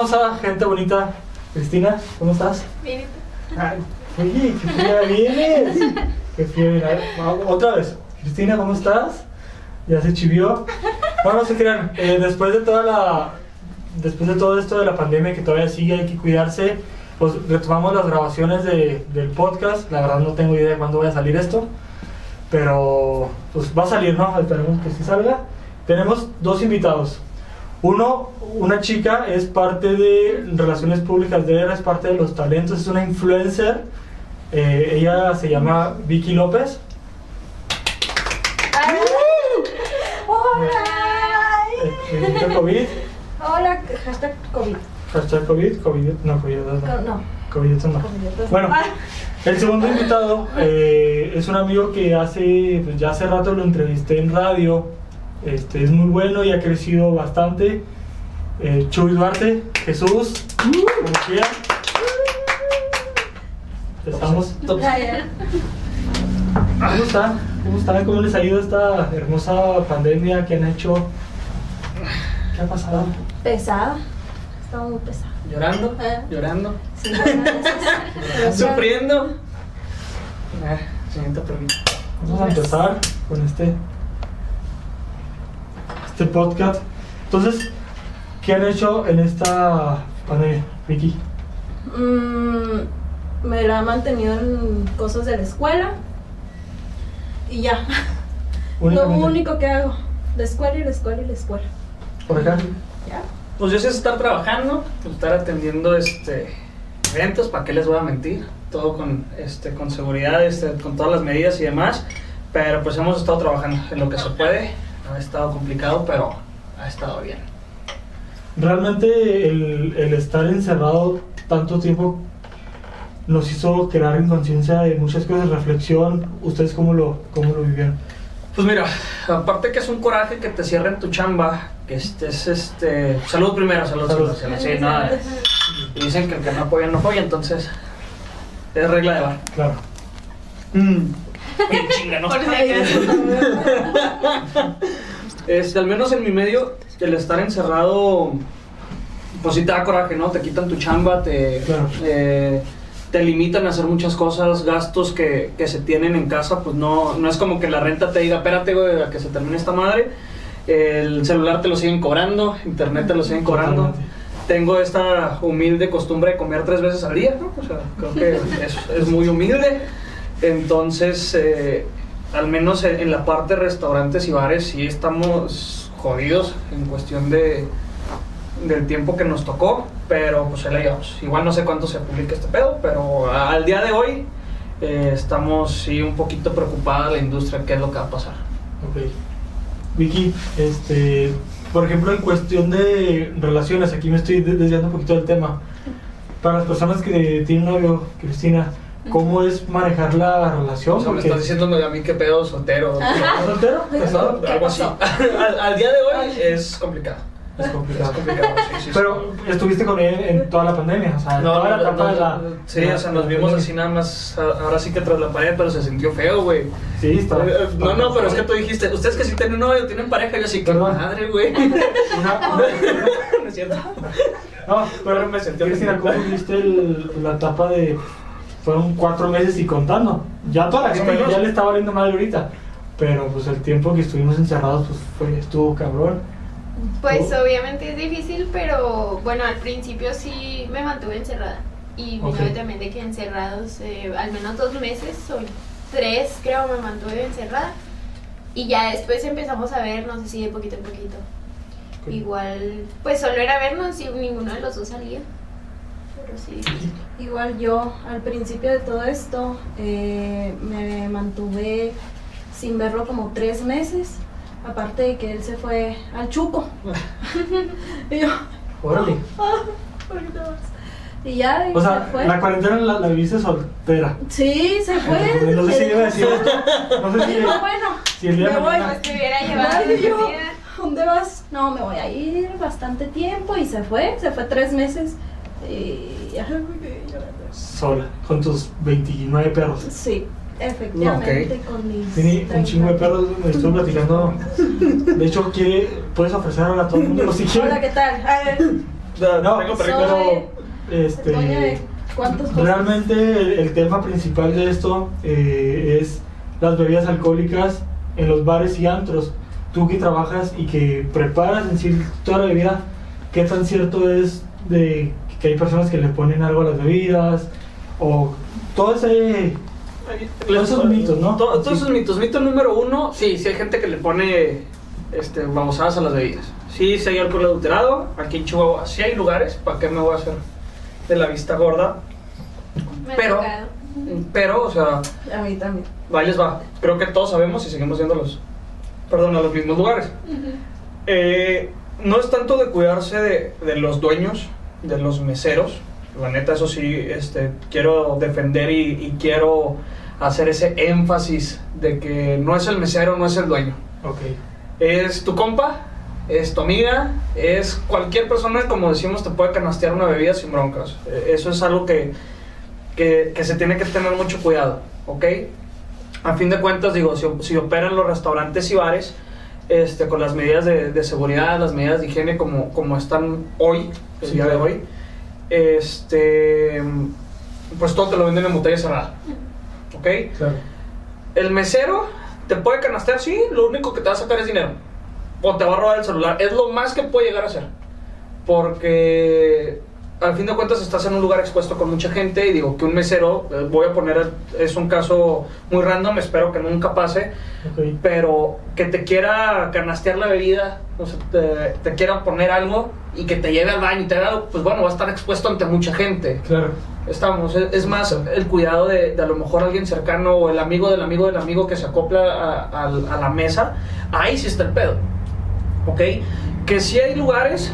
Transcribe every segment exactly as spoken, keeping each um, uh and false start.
hermosa, gente bonita. Cristina, ¿cómo estás? Bien. Ay, oye, qué fría vienes. Qué fría vienes. Otra vez. Cristina, ¿cómo estás? Ya se chivió. No, no se crean. Eh, después de toda la... Después de todo esto de la pandemia que todavía sigue, hay que cuidarse, pues retomamos las grabaciones de, del podcast. La verdad no tengo idea de cuándo vaya a salir esto, pero pues va a salir, ¿no? Esperemos que sí salga. Tenemos dos invitados. Uno, una chica, es parte de Relaciones Públicas de E R A, es parte de los talentos, es una influencer. Eh, ella se llama Vicky López. ¡Hola! COVID. Hola, hashtag COVID. Hashtag COVID, COVID, no, COVID no. No, no. COVID no. COVID, bueno, ah. El segundo invitado eh, es un amigo que hace, pues ya hace rato lo entrevisté en radio. Este, es muy bueno y ha crecido bastante. Eh, Chuy Duarte, Jesús, Lucía. Uh. Estamos. Tops. ¿Cómo están? ¿Cómo están? ¿Cómo les ha ido esta hermosa pandemia que han hecho? ¿Qué ha pasado? Pesada. Estaba muy pesada. ¿Llorando? ¿Eh? ¿Llorando? Sí, ¿sufriendo? Ah, señorita, permítame. Vamos a empezar con este este podcast. Entonces, ¿qué han hecho en esta pandemia, Vicky? Mm, me la han mantenido en cosas de la escuela y ya. Lo único que hago, la escuela y la escuela y la escuela. ¿Por acá? Ya. Pues yo sé estar trabajando, estar atendiendo este eventos, ¿para qué les voy a mentir? Todo con este con seguridad, este, con todas las medidas y demás, pero pues hemos estado trabajando en lo que se puede. Ha estado complicado, pero ha estado bien. Realmente el, el estar encerrado tanto tiempo nos hizo crear en conciencia de muchas cosas, reflexión. ¿Ustedes cómo lo, cómo lo vivieron? Pues mira, aparte que es un coraje que te cierren tu chamba, que estés, este... Salud primero, salud, salud, salud, sí, nada. Y dicen que el que no apoya, no apoya, entonces... Es regla de bar. Claro. Mm. Y chinga, no. Este, al menos en mi medio, el estar encerrado, pues sí te da coraje, ¿no? Te quitan tu chamba, te... Claro. Eh, te limitan a hacer muchas cosas, gastos que, que se tienen en casa, pues no, no es como que la renta te diga, espérate, güey, a que se termine esta madre. El celular te lo siguen cobrando, internet te lo siguen cobrando. Totalmente. Tengo esta humilde costumbre de comer tres veces al día, ¿no? O sea, creo que es, es muy humilde. Entonces, eh, al menos en, en la parte de restaurantes y bares sí estamos jodidos en cuestión de... del tiempo que nos tocó, pero pues ahí la llevamos. Igual no sé cuánto se publica este pedo, pero a, al día de hoy eh, estamos sí un poquito preocupada la industria, qué es lo que va a pasar. Okay. Vicky, este, por ejemplo, en cuestión de relaciones, aquí me estoy desviando un poquito del tema. Para las personas que tienen novio, Cristina, ¿cómo es manejar la relación? O sea, me estás diciéndome a mí qué pedo soltero. ¿Soltero? ¿Soltero? Algo así. al, al día de hoy es complicado. Es complicado, es complicado. Sí, sí, pero sí. Estuviste con él en toda la pandemia, o sea, en no, toda la no, etapa no, de la... Sí, la, o sea, nos vimos así nada más, ahora sí que tras la pared, pero se sintió feo, güey. Sí, está... No, no, pero es que tú dijiste, ustedes que sí tienen novio, tienen pareja, yo sí, que madre, güey. No es cierto. No, pero me sentí... Cristina, ¿cómo viste el, la etapa de... Fueron cuatro meses y contando. Ya toda la gente ya le estaba valiendo madre ahorita, pero pues el tiempo que estuvimos encerrados pues fue, estuvo cabrón. Pues obviamente es difícil, pero bueno, al principio sí me mantuve encerrada. Y mi novio también, de que encerrados eh, al menos dos meses o tres, creo, me mantuve encerrada. Y ya después empezamos a vernos así de poquito en poquito. Okay. Igual, pues solo era vernos y ninguno de los dos salía. Pero sí. Igual yo, al principio de todo esto, eh, me mantuve sin verlo como tres meses. Aparte de que él se fue al Chuco. Y yo... ¡Órale! Oh, por Dios. Y ya o se sea, fue. La cuarentena la, la viviste soltera. Sí, se fue. No sé si iba a decir esto. No sé si iba si a decir me voy, pues te hubiera llevado. Y yo, ¿dónde vas? No, me voy a ir bastante tiempo. Y se fue, se fue tres meses. Y ya sola, con tus veintinueve perros. Sí. Efectivamente, okay. Con mis... Tiene un chingo de perros, me estoy platicando. De hecho, ¿qué puedes ofrecer ahora a todo el mundo? Si hola, ¿qué tal? A ver. sea, no, tengo pero este, de cuántos realmente el, el tema principal de esto eh, es las bebidas alcohólicas en los bares y antros. Tú que trabajas y que preparas en sí toda la bebida, ¿qué tan cierto es de que hay personas que le ponen algo a las bebidas? O todo ese... Todos esos mitos, ¿no? Todos sí. esos mitos. Mito número uno, sí, sí hay gente que le pone este, babosadas a las bebidas. Sí, sí hay alcohol adulterado. Aquí en Chihuahua sí hay lugares. ¿Para qué me voy a hacer de la vista gorda? Me pero, pero, o sea... A mí también. Ahí les va. Creo que todos sabemos y seguimos yendo a los, perdón, a los mismos lugares. Uh-huh. eh, no es tanto de cuidarse de, de los dueños, de los meseros. La neta, eso sí, este, quiero defender y, y quiero hacer ese énfasis de que no es el mesero, no es el dueño. Okay. Es tu compa, es tu amiga, es cualquier persona, como decimos, te puede canastear una bebida sin broncas. Eso es algo que, que, que se tiene que tener mucho cuidado, ¿ok? A fin de cuentas, digo, si, si operan los restaurantes y bares, este, con las medidas de, de seguridad, las medidas de higiene como, como están hoy, el sí, día de hoy, este, pues todo te lo venden en botella cerrada, ¿ok? Claro. El mesero te puede canastear, sí, lo único que te va a sacar es dinero o te va a robar el celular, es lo más que puede llegar a hacer, porque al fin de cuentas estás en un lugar expuesto con mucha gente. Y digo que un mesero, voy a poner, es un caso muy random, espero que nunca pase, okay, pero que te quiera canastear la bebida, o sea, te, te quiera poner algo y que te lleve al baño y te haga, pues bueno, va a estar expuesto ante mucha gente. Claro. Estamos, es, es más el cuidado de, de a lo mejor alguien cercano o el amigo del amigo del amigo que se acopla a, a, a la mesa, ahí sí está el pedo, ¿ok? Que sí hay lugares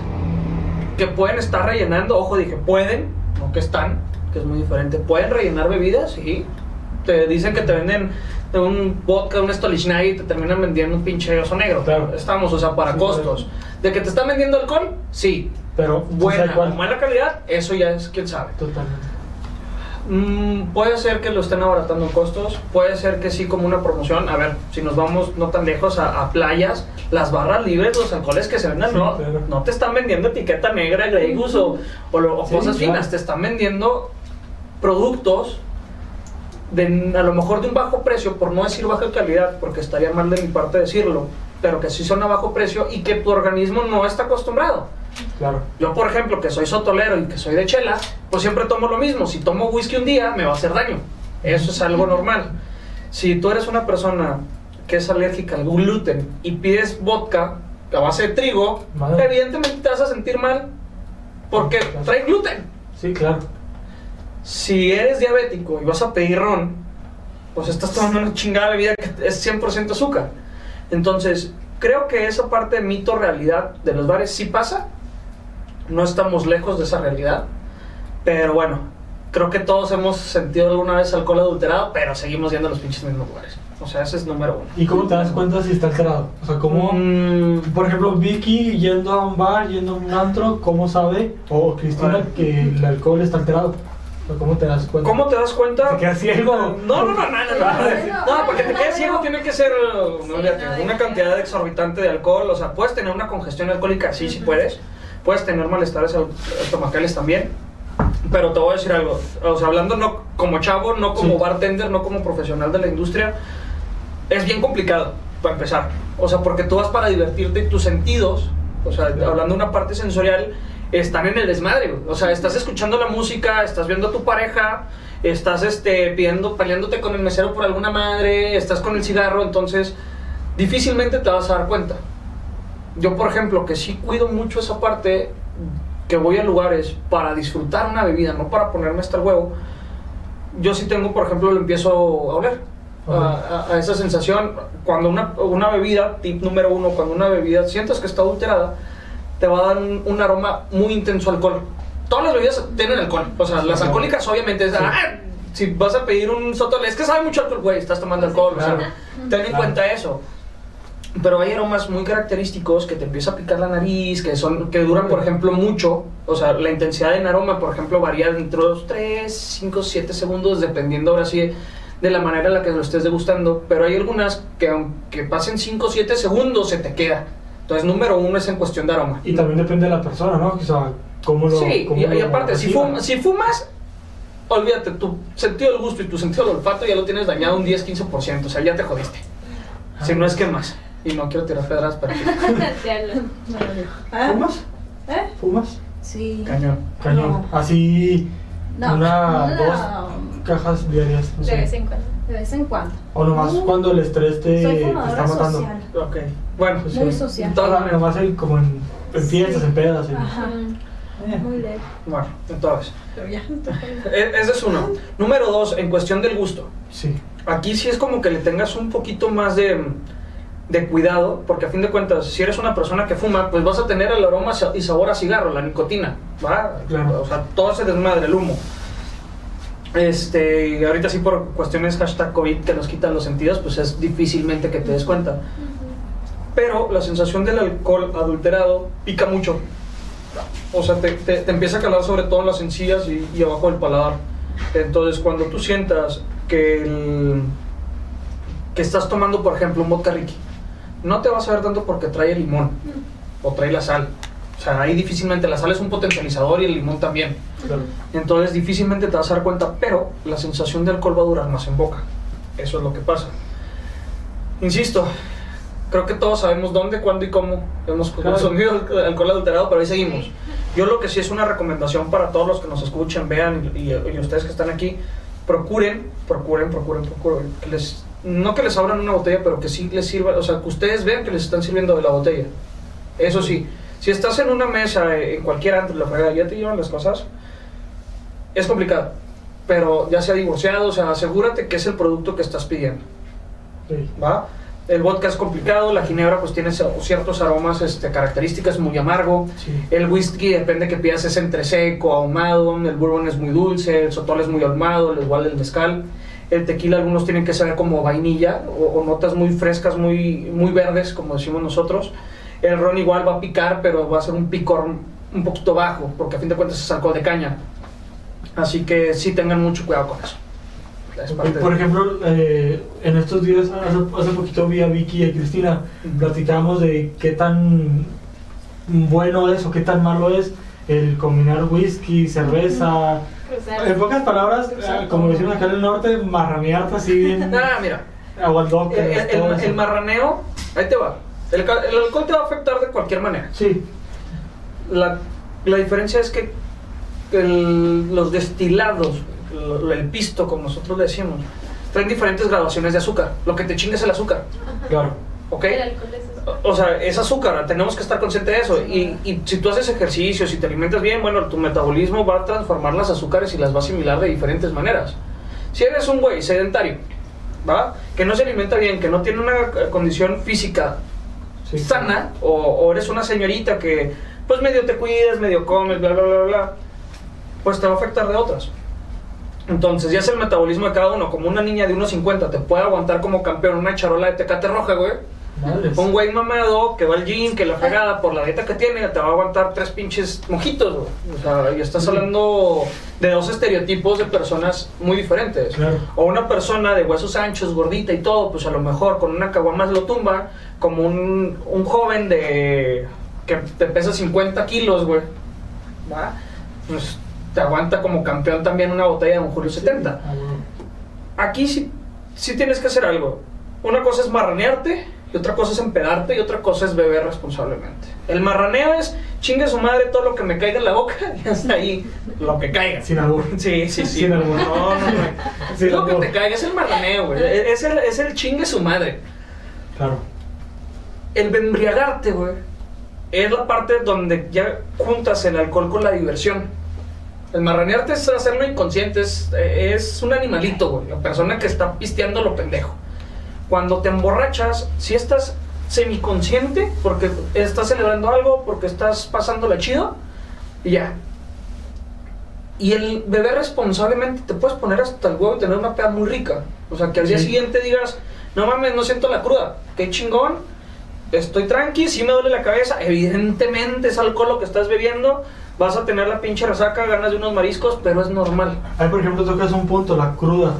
que pueden estar rellenando, ojo, dije pueden, no que están, que es muy diferente, pueden rellenar bebidas y te dicen que te venden un vodka, un Stolichnagy y te terminan vendiendo un pinche oso negro. Claro. Estamos, o sea, para sí, costos. Claro. ¿De que te están vendiendo alcohol? Sí. Pero buena o mala calidad, eso ya es quién sabe. Totalmente. Mm, puede ser que lo estén abaratando en costos, puede ser que sí, como una promoción. A ver, si nos vamos no tan lejos a, a playas, las barras libres, los alcoholes que se venden, sí, no, claro, no te están vendiendo etiqueta negra, Greygoose o, o, o sí, cosas claro, finas, te están vendiendo productos de, a lo mejor de un bajo precio, por no decir baja calidad, porque estaría mal de mi parte decirlo, pero que sí son a bajo precio y que tu organismo no está acostumbrado. Claro. Yo, por ejemplo, que soy sotolero y que soy de chela, pues siempre tomo lo mismo. Si tomo whisky un día, me va a hacer daño. Eso es algo normal. Si tú eres una persona que es alérgica al gluten y pides vodka a base de trigo, madre, evidentemente te vas a sentir mal porque trae gluten. Sí, claro. Si eres diabético y vas a pedir ron, pues estás tomando una chingada bebida que es cien por ciento azúcar. Entonces, creo que esa parte de mito realidad de los bares sí pasa. No estamos lejos de esa realidad, pero bueno, creo que todos hemos sentido alguna vez alcohol adulterado, pero seguimos yendo a los pinches mismos lugares. O sea, ese es número uno. ¿Y cómo te das cuenta si está alterado? O sea, ¿cómo, mm, por ejemplo, Vicky yendo a un bar, yendo a un antro, cómo sabe, o oh, Cristina, que el alcohol está alterado? ¿Cómo te das cuenta? ¿Cómo te das cuenta? ¿Te quedas ciego? No, no, no, no, no, no, no, porque te quedas ciego tiene que ser una cantidad exorbitante de alcohol. O sea, puedes tener una congestión alcohólica, sí, sí puedes. Puedes tener malestares estomacales también, pero te voy a decir algo, o sea, hablando no como chavo, no como sí, bartender, no como profesional de la industria, es bien complicado para empezar, o sea, porque tú vas para divertirte y tus sentidos, o sea, claro, hablando de una parte sensorial, están en el desmadre, o sea, estás escuchando la música, estás viendo a tu pareja, estás este, pidiendo, peleándote con el mesero por alguna madre, estás con el cigarro, entonces difícilmente te vas a dar cuenta. Yo, por ejemplo, que sí cuido mucho esa parte, que voy a lugares para disfrutar una bebida, no para ponerme hasta el huevo, yo sí tengo, por ejemplo, lo empiezo a oler, uh-huh, a, a, a esa sensación. Cuando una, una bebida, tip número uno, cuando una bebida sientas que está adulterada, te va a dar un, un aroma muy intenso a alcohol. Todas las bebidas tienen alcohol, o sea, las alcohólicas obviamente es, ah, si vas a pedir un sotol, es que sabe mucho alcohol, güey, estás tomando alcohol, claro, o sea, ten en claro, cuenta eso. Pero hay aromas muy característicos que te empieza a picar la nariz, que son que duran, por ejemplo, mucho. O sea, la intensidad del aroma, por ejemplo, varía entre los tres, cinco, siete segundos, dependiendo ahora sí de la manera en la que lo estés degustando. Pero hay algunas que aunque pasen cinco o siete segundos, se te queda. Entonces, número uno es en cuestión de aroma. Y también depende de la persona, ¿no? O sea, cómo lo... Sí, cómo y, lo y aparte, si fumas, si fumas, olvídate, tu sentido del gusto y tu sentido del olfato ya lo tienes dañado un diez a quince por ciento, o sea, ya te jodiste. Ah, si no es que más. Y no quiero tirar piedras para ti. ¿Fumas? ¿Eh? ¿Fumas? Sí. Cañón, cañón. No. Así, no. una, no. dos cajas diarias. No de sé. vez en cuando. De vez en cuando. O nomás uh, cuando el estrés te, te está matando. Social. Ok. Bueno, pues muy sí. social. Entonces, nomás el, como en, en fiestas, sí. en pedas. Ajá. Eh. Muy leve. Bueno, entonces. Pero ya ese es uno. Número dos, en cuestión del gusto. Sí. Aquí sí es como que le tengas un poquito más de, de cuidado, porque a fin de cuentas, si eres una persona que fuma, pues vas a tener el aroma y sabor a cigarro, la nicotina, ¿va? Claro. O sea, todo se desmadre, el humo. Este, ahorita sí por cuestiones hashtag COVID que nos quitan los sentidos, pues es difícilmente que te des cuenta. Uh-huh. Pero la sensación del alcohol adulterado pica mucho. O sea, te, te, te empieza a calar sobre todo en las encías y, y abajo del paladar. Entonces, cuando tú sientas que, el, que estás tomando, por ejemplo, un vodka Ricky, no te vas a ver tanto porque trae el limón uh-huh. o trae la sal. O sea, ahí difícilmente, la sal es un potencializador y el limón también. Claro. Entonces difícilmente te vas a dar cuenta, pero la sensación de alcohol va a durar más en boca. Eso es lo que pasa. Insisto, creo que todos sabemos dónde, cuándo y cómo hemos consumido claro. alcohol adulterado, pero ahí seguimos. Yo lo que sí es una recomendación para todos los que nos escuchen, vean y, y ustedes que están aquí, procuren, procuren, procuren, procuren. Que les, no que les abran una botella, pero que sí les sirva, o sea, que ustedes vean que les están sirviendo de la botella. Eso sí. Si estás en una mesa, en cualquier antro, la fregada, ya te llevan las cosas, es complicado. Pero ya sea divorciado, o sea, asegúrate que es el producto que estás pidiendo. Sí. ¿Va? El vodka es complicado, la ginebra pues tiene ciertos aromas, este, características, muy amargo. Sí. El whisky, depende que pidas, es entre seco, ahumado, el bourbon es muy dulce, el sotol es muy ahumado, el igual el mezcal. El tequila, algunos tienen que saber como vainilla o, o notas muy frescas, muy, muy verdes, como decimos nosotros. El ron igual va a picar, pero va a ser un picor un poquito bajo, porque a fin de cuentas es alcohol de caña. Así que sí tengan mucho cuidado con eso. Es parte por de... ejemplo, eh, en estos días, hace, hace poquito vi a Vicky y a Cristina, mm-hmm. platicamos de qué tan bueno es o qué tan malo es el combinar whisky, cerveza. Mm-hmm. En pocas palabras, eh, como decimos acá en el norte, marranearte así bien. Ah, mira. Aguandoque. El, el, el marraneo, ahí te va. El, el alcohol te va a afectar de cualquier manera. Sí. La, la diferencia es que el, los destilados, el, el pisto, como nosotros le decimos, traen diferentes graduaciones de azúcar. Lo que te chinga es el azúcar. Ajá. Claro. ¿Ok? El alcohol es azúcar. O sea, es azúcar. Tenemos que estar conscientes de eso. Sí. Y, y si tú haces ejercicio, si te alimentas bien, bueno, tu metabolismo va a transformar las azúcares y las va a asimilar de diferentes maneras. Si eres un güey sedentario, ¿va? Que no se alimenta bien, que no tiene una condición física Sí. sana, o, o eres una señorita que pues medio te cuidas, medio comes, bla, bla, bla, bla, pues te va a afectar de otras. Entonces ya es el metabolismo de cada uno. Como una niña de uno cincuenta te puede aguantar como campeón una charola de Tecate roja, güey. Madres. Un güey mamado que va al gym, que la fregada por la dieta que tiene, te va a aguantar tres pinches mojitos, güey. O sea, y estás hablando de dos estereotipos de personas muy diferentes. Claro. O una persona de huesos anchos, gordita y todo, pues a lo mejor con una caguama lo tumba, como un, un joven de que te pesa cincuenta kilos, güey, ¿va? Pues te aguanta como campeón también una botella de un Julio setenta. Aquí sí, sí tienes que hacer algo. Una cosa es marranearte, y otra cosa es empedarte, y otra cosa es beber responsablemente. El marraneo es chingue su madre todo lo que me caiga en la boca, y hasta ahí lo que caiga. Sin albur. Sí, sí, sí. Sin albur. No, no, no. Lo albur. Que te caiga es el marraneo, güey. Es el, es el chingue su madre. Claro. El embriagarte, güey, es la parte donde ya juntas el alcohol con la diversión. El marranearte es hacerlo inconsciente, es, es un animalito, güey, la persona que está pisteando lo pendejo. Cuando te emborrachas, si estás semiconsciente, porque estás celebrando algo, porque estás pasándola chido, y ya. Y el beber responsablemente, te puedes poner hasta el huevo y tener una peda muy rica. O sea, que al día sí. siguiente digas, no mames, no siento la cruda, qué chingón. Estoy tranqui, sí me duele la cabeza, evidentemente es alcohol lo que estás bebiendo, vas a tener la pinche resaca, ganas de unos mariscos, pero es normal. Ahí por ejemplo tocas un punto, la cruda.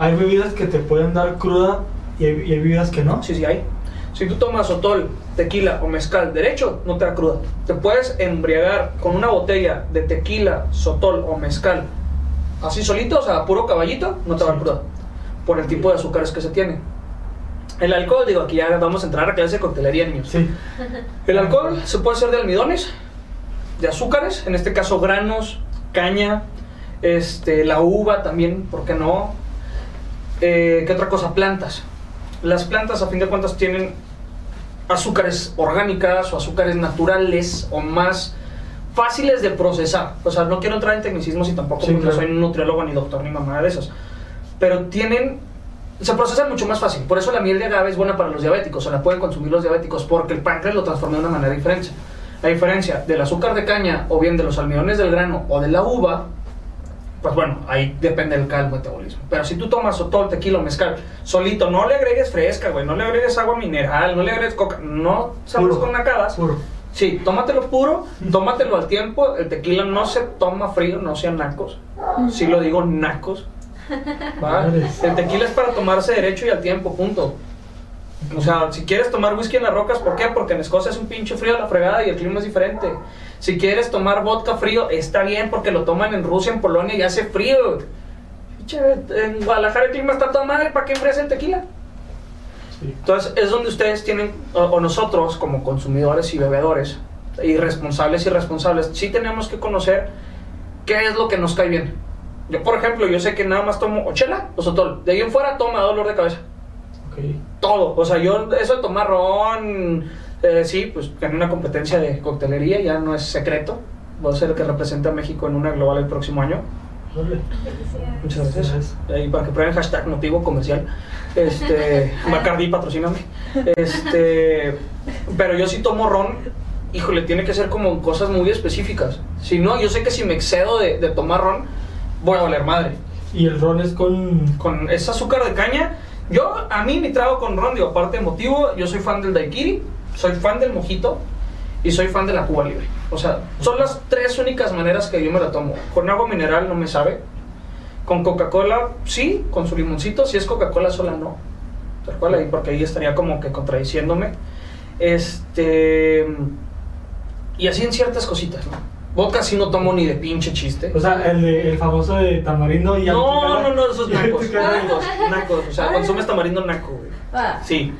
Hay bebidas que te pueden dar cruda y hay, y hay bebidas que no. Sí, sí hay. Si tú tomas sotol, tequila o mezcal derecho, no te da cruda. Te puedes embriagar con una botella de tequila, sotol o mezcal así solito, o sea, puro caballito, no te va a dar cruda, por el tipo de azúcares que se tiene. El alcohol, digo, aquí ya vamos a entrar a clase de coctelería, niños. Sí. El alcohol se puede hacer de almidones, de azúcares, en este caso granos, caña, este, la uva también, ¿por qué no? Eh, ¿Qué otra cosa? Plantas. Las plantas, a fin de cuentas, tienen azúcares orgánicas o azúcares naturales o más fáciles de procesar. O sea, no quiero entrar en tecnicismos y tampoco sí, claro. soy nutriólogo ni doctor ni mamá de esas. Pero tienen, se procesan mucho más fácil. Por eso la miel de agave es buena para los diabéticos, o la pueden consumir los diabéticos, porque el páncreas lo transforma de una manera diferente. A diferencia del azúcar de caña o bien de los almidones del grano o de la uva, pues bueno, ahí depende del caldo metabolismo. Pero si tú tomas sotol, tequila, mezcal, solito, no le agregues fresca, güey, no le agregues agua mineral, no le agregues coca, no sabores con nacadas. Puro. Sí, tómatelo puro, tómatelo al tiempo. El tequila no se toma frío, no sean nacos. Sí lo digo, nacos. ¿Vale? El tequila es para tomarse derecho y al tiempo, punto. O sea, si quieres tomar whisky en las rocas, ¿por qué? Porque en Escocia es un pinche frío a la fregada y el clima es diferente. Si quieres tomar vodka frío, está bien, porque lo toman en Rusia, en Polonia y hace frío. Che, en Guadalajara el clima está toda madre, ¿para qué enfrías el tequila? Sí. Entonces es donde ustedes tienen, o, o nosotros como consumidores y bebedores, y responsables y responsables, sí tenemos que conocer qué es lo que nos cae bien. Yo, por ejemplo, yo sé que nada más tomo o chela o sotol, de ahí en fuera toma dolor de cabeza. Okay. Todo, o sea, yo eso de tomar ron, eh, sí, pues en una competencia de coctelería ya no es secreto. Voy a ser el que representa a México en una global el próximo año. Vale. Muchas gracias. Y para que prueben hashtag motivo comercial, este, Bacardí, patrocíname. Este, pero yo sí tomo ron, híjole, tiene que ser como cosas muy específicas. Si no, yo sé que si me excedo de, de tomar ron, voy a valer madre. ¿Y el ron es con...? Con es azúcar de caña. Yo, a mí, mi trago con ron, digo, aparte emotivo, yo soy fan del daiquiri, soy fan del mojito y soy fan de la Cuba Libre. O sea, son las tres únicas maneras que yo me la tomo. Con agua mineral no me sabe. Con Coca-Cola, sí, con su limoncito. Si es Coca-Cola sola, no. Tal cual ahí, porque ahí estaría como que contradiciéndome. Este... Y así en ciertas cositas, ¿no? Vodka sí no tomo ni de pinche chiste. O sea, el, el famoso de tamarindo y... No, no, no, no, esos nacos, nacos, nacos. O sea, consumes tamarindo naco, güey. Ah. Sí,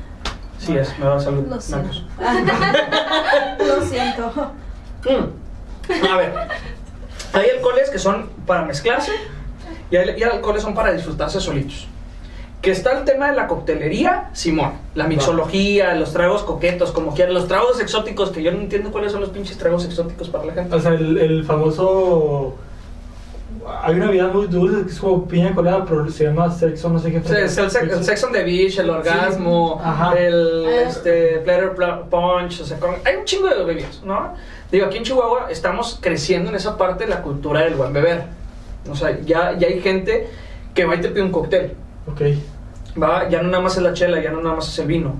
sí es, me da salud, lo nacos. Lo siento. Mm. A ver, hay alcoholes que son para mezclarse y hay, y hay alcoholes son para disfrutarse solitos. Que está el tema de la coctelería, simón, la mixología, los tragos coquetos, como quieran, los tragos exóticos, que yo no entiendo cuáles son los pinches tragos exóticos para la gente. O sea, el, el famoso... Hay una vida muy dulce que es como piña colada, pero se llama sexo, no sé qué. Sí, es el, sex, el sex on the beach, el orgasmo, sí. el este, platter punch, o sea, con, hay un chingo de bebidas, ¿no? Digo, aquí en Chihuahua estamos creciendo en esa parte de la cultura del buen beber. O sea, ya, ya hay gente que va y te pide un cóctel. Okay. Va, ya no nada más es la chela, ya no nada más es el vino.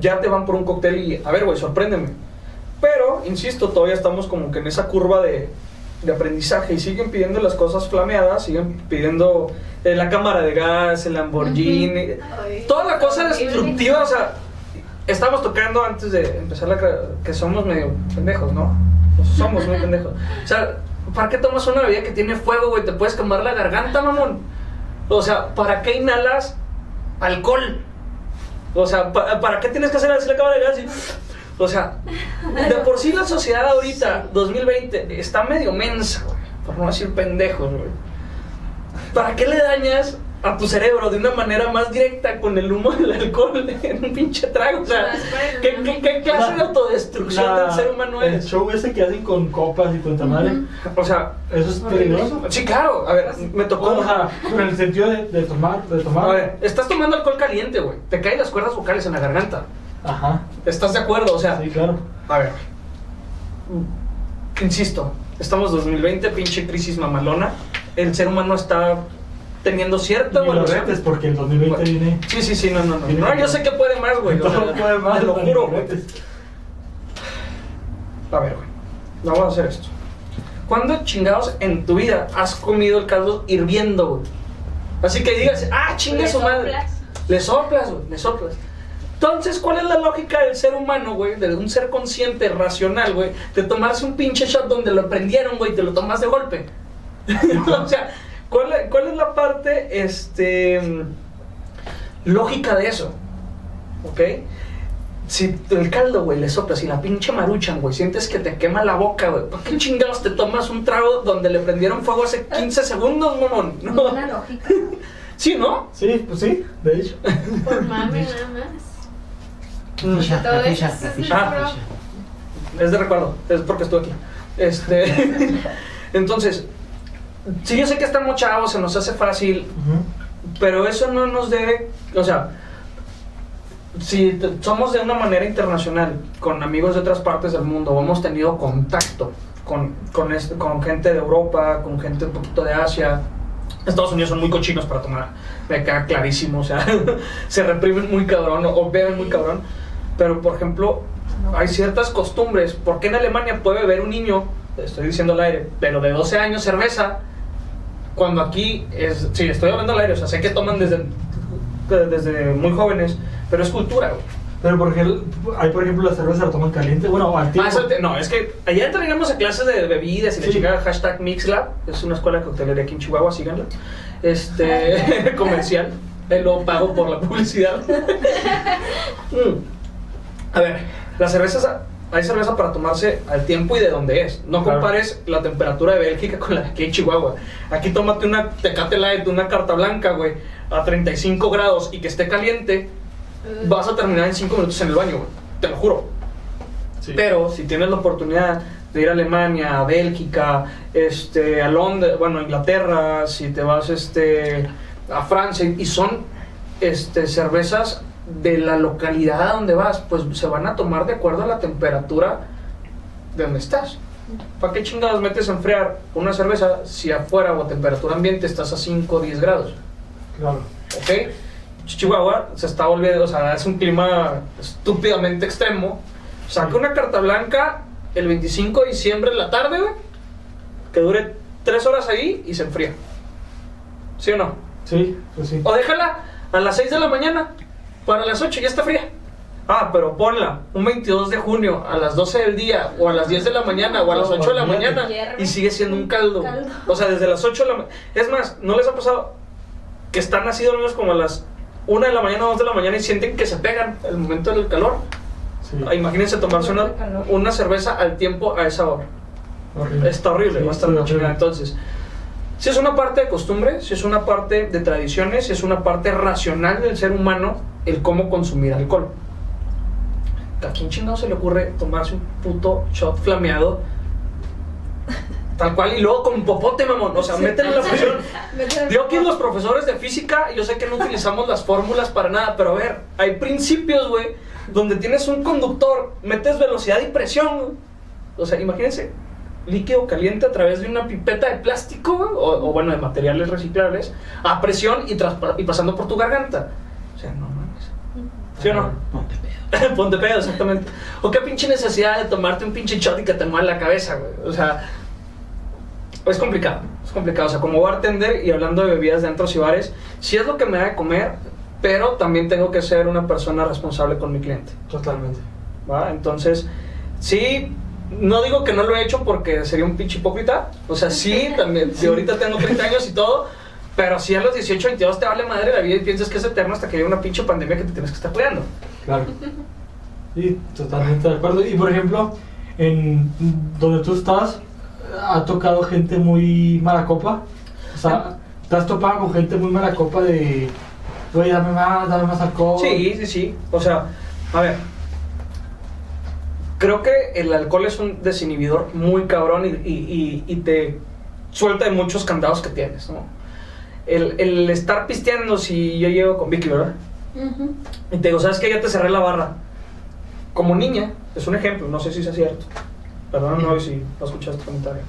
Ya te van por un cóctel y a ver, güey, sorpréndeme. Pero, insisto, todavía estamos como que en esa curva de, de aprendizaje y siguen pidiendo las cosas flameadas, siguen pidiendo eh, la cámara de gas, el Lamborghini, uh-huh. Ay, toda la cosa destructiva, o sea, estamos tocando antes de empezar la que somos medio pendejos, ¿no? Pues somos muy pendejos. O sea, ¿para qué tomas una bebida que tiene fuego, güey? Te puedes quemar la garganta, mamón. O sea, ¿para qué inhalas alcohol? O sea, ¿para, ¿para qué tienes que hacer así la cámara de gas? O sea, de por sí la sociedad ahorita, dos mil veinte, está medio mensa, güey, por no decir pendejos, güey. ¿Para qué le dañas a tu cerebro de una manera más directa con el humo del alcohol en un pinche trago? O sea, ¿qué, qué, qué clase la, de autodestrucción la, del ser humano es? El show ese que hacen con copas y con tamales. Uh-huh. O sea, ¿eso es peligroso? Sí, claro. A ver, me tocó. O sea, pero en el sentido de, de tomar, de tomar. A ver, estás tomando alcohol caliente, güey. Te caen las cuerdas vocales en la garganta. Ajá. ¿Estás de acuerdo? O sea. Sí, claro. A ver. Insisto, estamos dos mil veinte, pinche crisis mamalona. El ser humano está teniendo cierta valoración. Bueno, porque el dos mil veinte bueno, viene. Sí, sí, sí, no, no, no. No, yo sé que puede más, güey. No, no puede más, te lo juro, güey. A ver, güey. No vamos a hacer esto. ¿Cuándo chingados en tu vida has comido el caldo hirviendo, güey? Así que digas, ah, chingue su madre. Le soplas, güey, le soplas. Entonces, ¿cuál es la lógica del ser humano, güey? De un ser consciente, racional, güey, de tomarse un pinche shot donde lo prendieron, güey, y te lo tomas de golpe. O sea, ¿cuál es, cuál es la parte, este, lógica de eso? ¿Ok? Si el caldo, güey, le sopla, si la pinche maruchan, güey, sientes que te quema la boca, güey, ¿por qué chingados te tomas un trago donde le prendieron fuego hace quince segundos, mamón? No, no. Una lógica. ¿Sí, no? Sí, pues sí, de hecho. Por mame, nada más. Ficha, todo ficha, eso ficha, es, ficha, ah, ficha. Es de recuerdo, es porque estuve aquí. Este, entonces, sí, yo sé que estamos chavos, se nos hace fácil, uh-huh. pero eso no nos debe, o sea, si te, somos de una manera internacional, con amigos de otras partes del mundo, o hemos tenido contacto con, con, este, con gente de Europa, con gente un poquito de Asia. Estados Unidos son muy cochinos para tomar, me queda clarísimo, o sea, se reprimen muy cabrón o, o beben muy cabrón. Pero, por ejemplo, hay ciertas costumbres. ¿Por qué en Alemania puede beber un niño, estoy diciendo al aire, pero de doce años cerveza, cuando aquí es, sí, estoy hablando al aire, o sea, sé que toman desde, desde muy jóvenes, pero es cultura, güey. Pero porque hay, por ejemplo, la cerveza la toman caliente. Bueno, al tiempo. Ah, no, es que allá entramos a clases de bebidas y sí. Le llega hashtag MixLab. Es una escuela de coctelería aquí en Chihuahua, síganla. Este, comercial. Lo pago por la publicidad. mm. A ver, las cervezas, hay cerveza para tomarse al tiempo y de donde es. No claro. compares la temperatura de Bélgica con la de aquí en Chihuahua. Aquí tómate una Tecate Light, una carta blanca, güey, a treinta y cinco grados y que esté caliente. Vas a terminar en cinco minutos en el baño, güey. Te lo juro. Sí. Pero si tienes la oportunidad de ir a Alemania, a Bélgica, este, a Londres, bueno, a Inglaterra, si te vas este, a Francia, y son este, cervezas de la localidad donde vas, pues se van a tomar de acuerdo a la temperatura de donde estás. ¿Para qué chingados metes a enfriar una cerveza si afuera o a temperatura ambiente estás a cinco o diez grados? Claro. ¿Ok? Chihuahua se está volviendo, o sea, es un clima estúpidamente extremo. Saca una carta blanca el veinticinco de diciembre en la tarde, güey, que dure tres horas ahí y se enfría. ¿Sí o no? Sí, pues sí. O déjala a las seis de la mañana, para las ocho ya está fría. Ah, pero ponla un veintidós de junio a las doce del día, o a las diez de la mañana, o a las ocho de la mañana, y sigue siendo un caldo. O sea, desde las ocho de la mañana. Es más, ¿no les ha pasado que están así dormidos como a las una de la mañana, dos de la mañana y sienten que se pegan el momento del calor? Sí. Imagínense tomarse una, una cerveza al tiempo a esa hora. Horrible. Está horrible, sí, va a estar horrible. Entonces, si es una parte de costumbre, si es una parte de tradiciones, si es una parte racional del ser humano el cómo consumir alcohol. ¿A quién chingado se le ocurre tomarse un puto shot flameado? Tal cual, y luego con popote, mamón. O sea, métele la presión. Yo que los profesores de física, yo sé que no utilizamos las fórmulas para nada, pero a ver, hay principios, güey, donde tienes un conductor, metes velocidad y presión, güey. O sea, imagínense, líquido caliente a través de una pipeta de plástico, güey, o, o bueno, de materiales reciclables, a presión y, y pasando por tu garganta. O sea, no mames. ¿Sí o no? Ponte pedo. Ponte pedo, exactamente. O qué pinche necesidad de tomarte un pinche shot y que te mueva la cabeza, güey. O sea, es complicado, es complicado, o sea, como bartender y hablando de bebidas de antros y bares, sí es lo que me da de comer, pero también tengo que ser una persona responsable con mi cliente. Totalmente. ¿Va? Entonces, sí, no digo que no lo he hecho porque sería un pinche hipócrita, o sea, sí, también, sí, ahorita tengo treinta años y todo, pero sí a los dieciocho, veintidós te vale madre la vida y piensas que es eterno hasta que haya una pinche pandemia que te tienes que estar cuidando. Claro. Sí, totalmente de acuerdo. Y por ejemplo, en donde tú estás, ha tocado gente muy mala copa. O sea, te has topado con gente muy mala copa de, oye, dame más, dame más alcohol. Sí, sí, sí. O sea, a ver, creo que el alcohol es un desinhibidor muy cabrón y, y, y, y te suelta de muchos candados que tienes, ¿no? El, el estar pisteando, si yo llego con Vicky, ¿verdad? Uh-huh. Y te digo, ¿sabes qué? Ya te cerré la barra. Como niña, es un ejemplo, no sé si sea cierto. Perdón, no, si no escuchaste el comentario.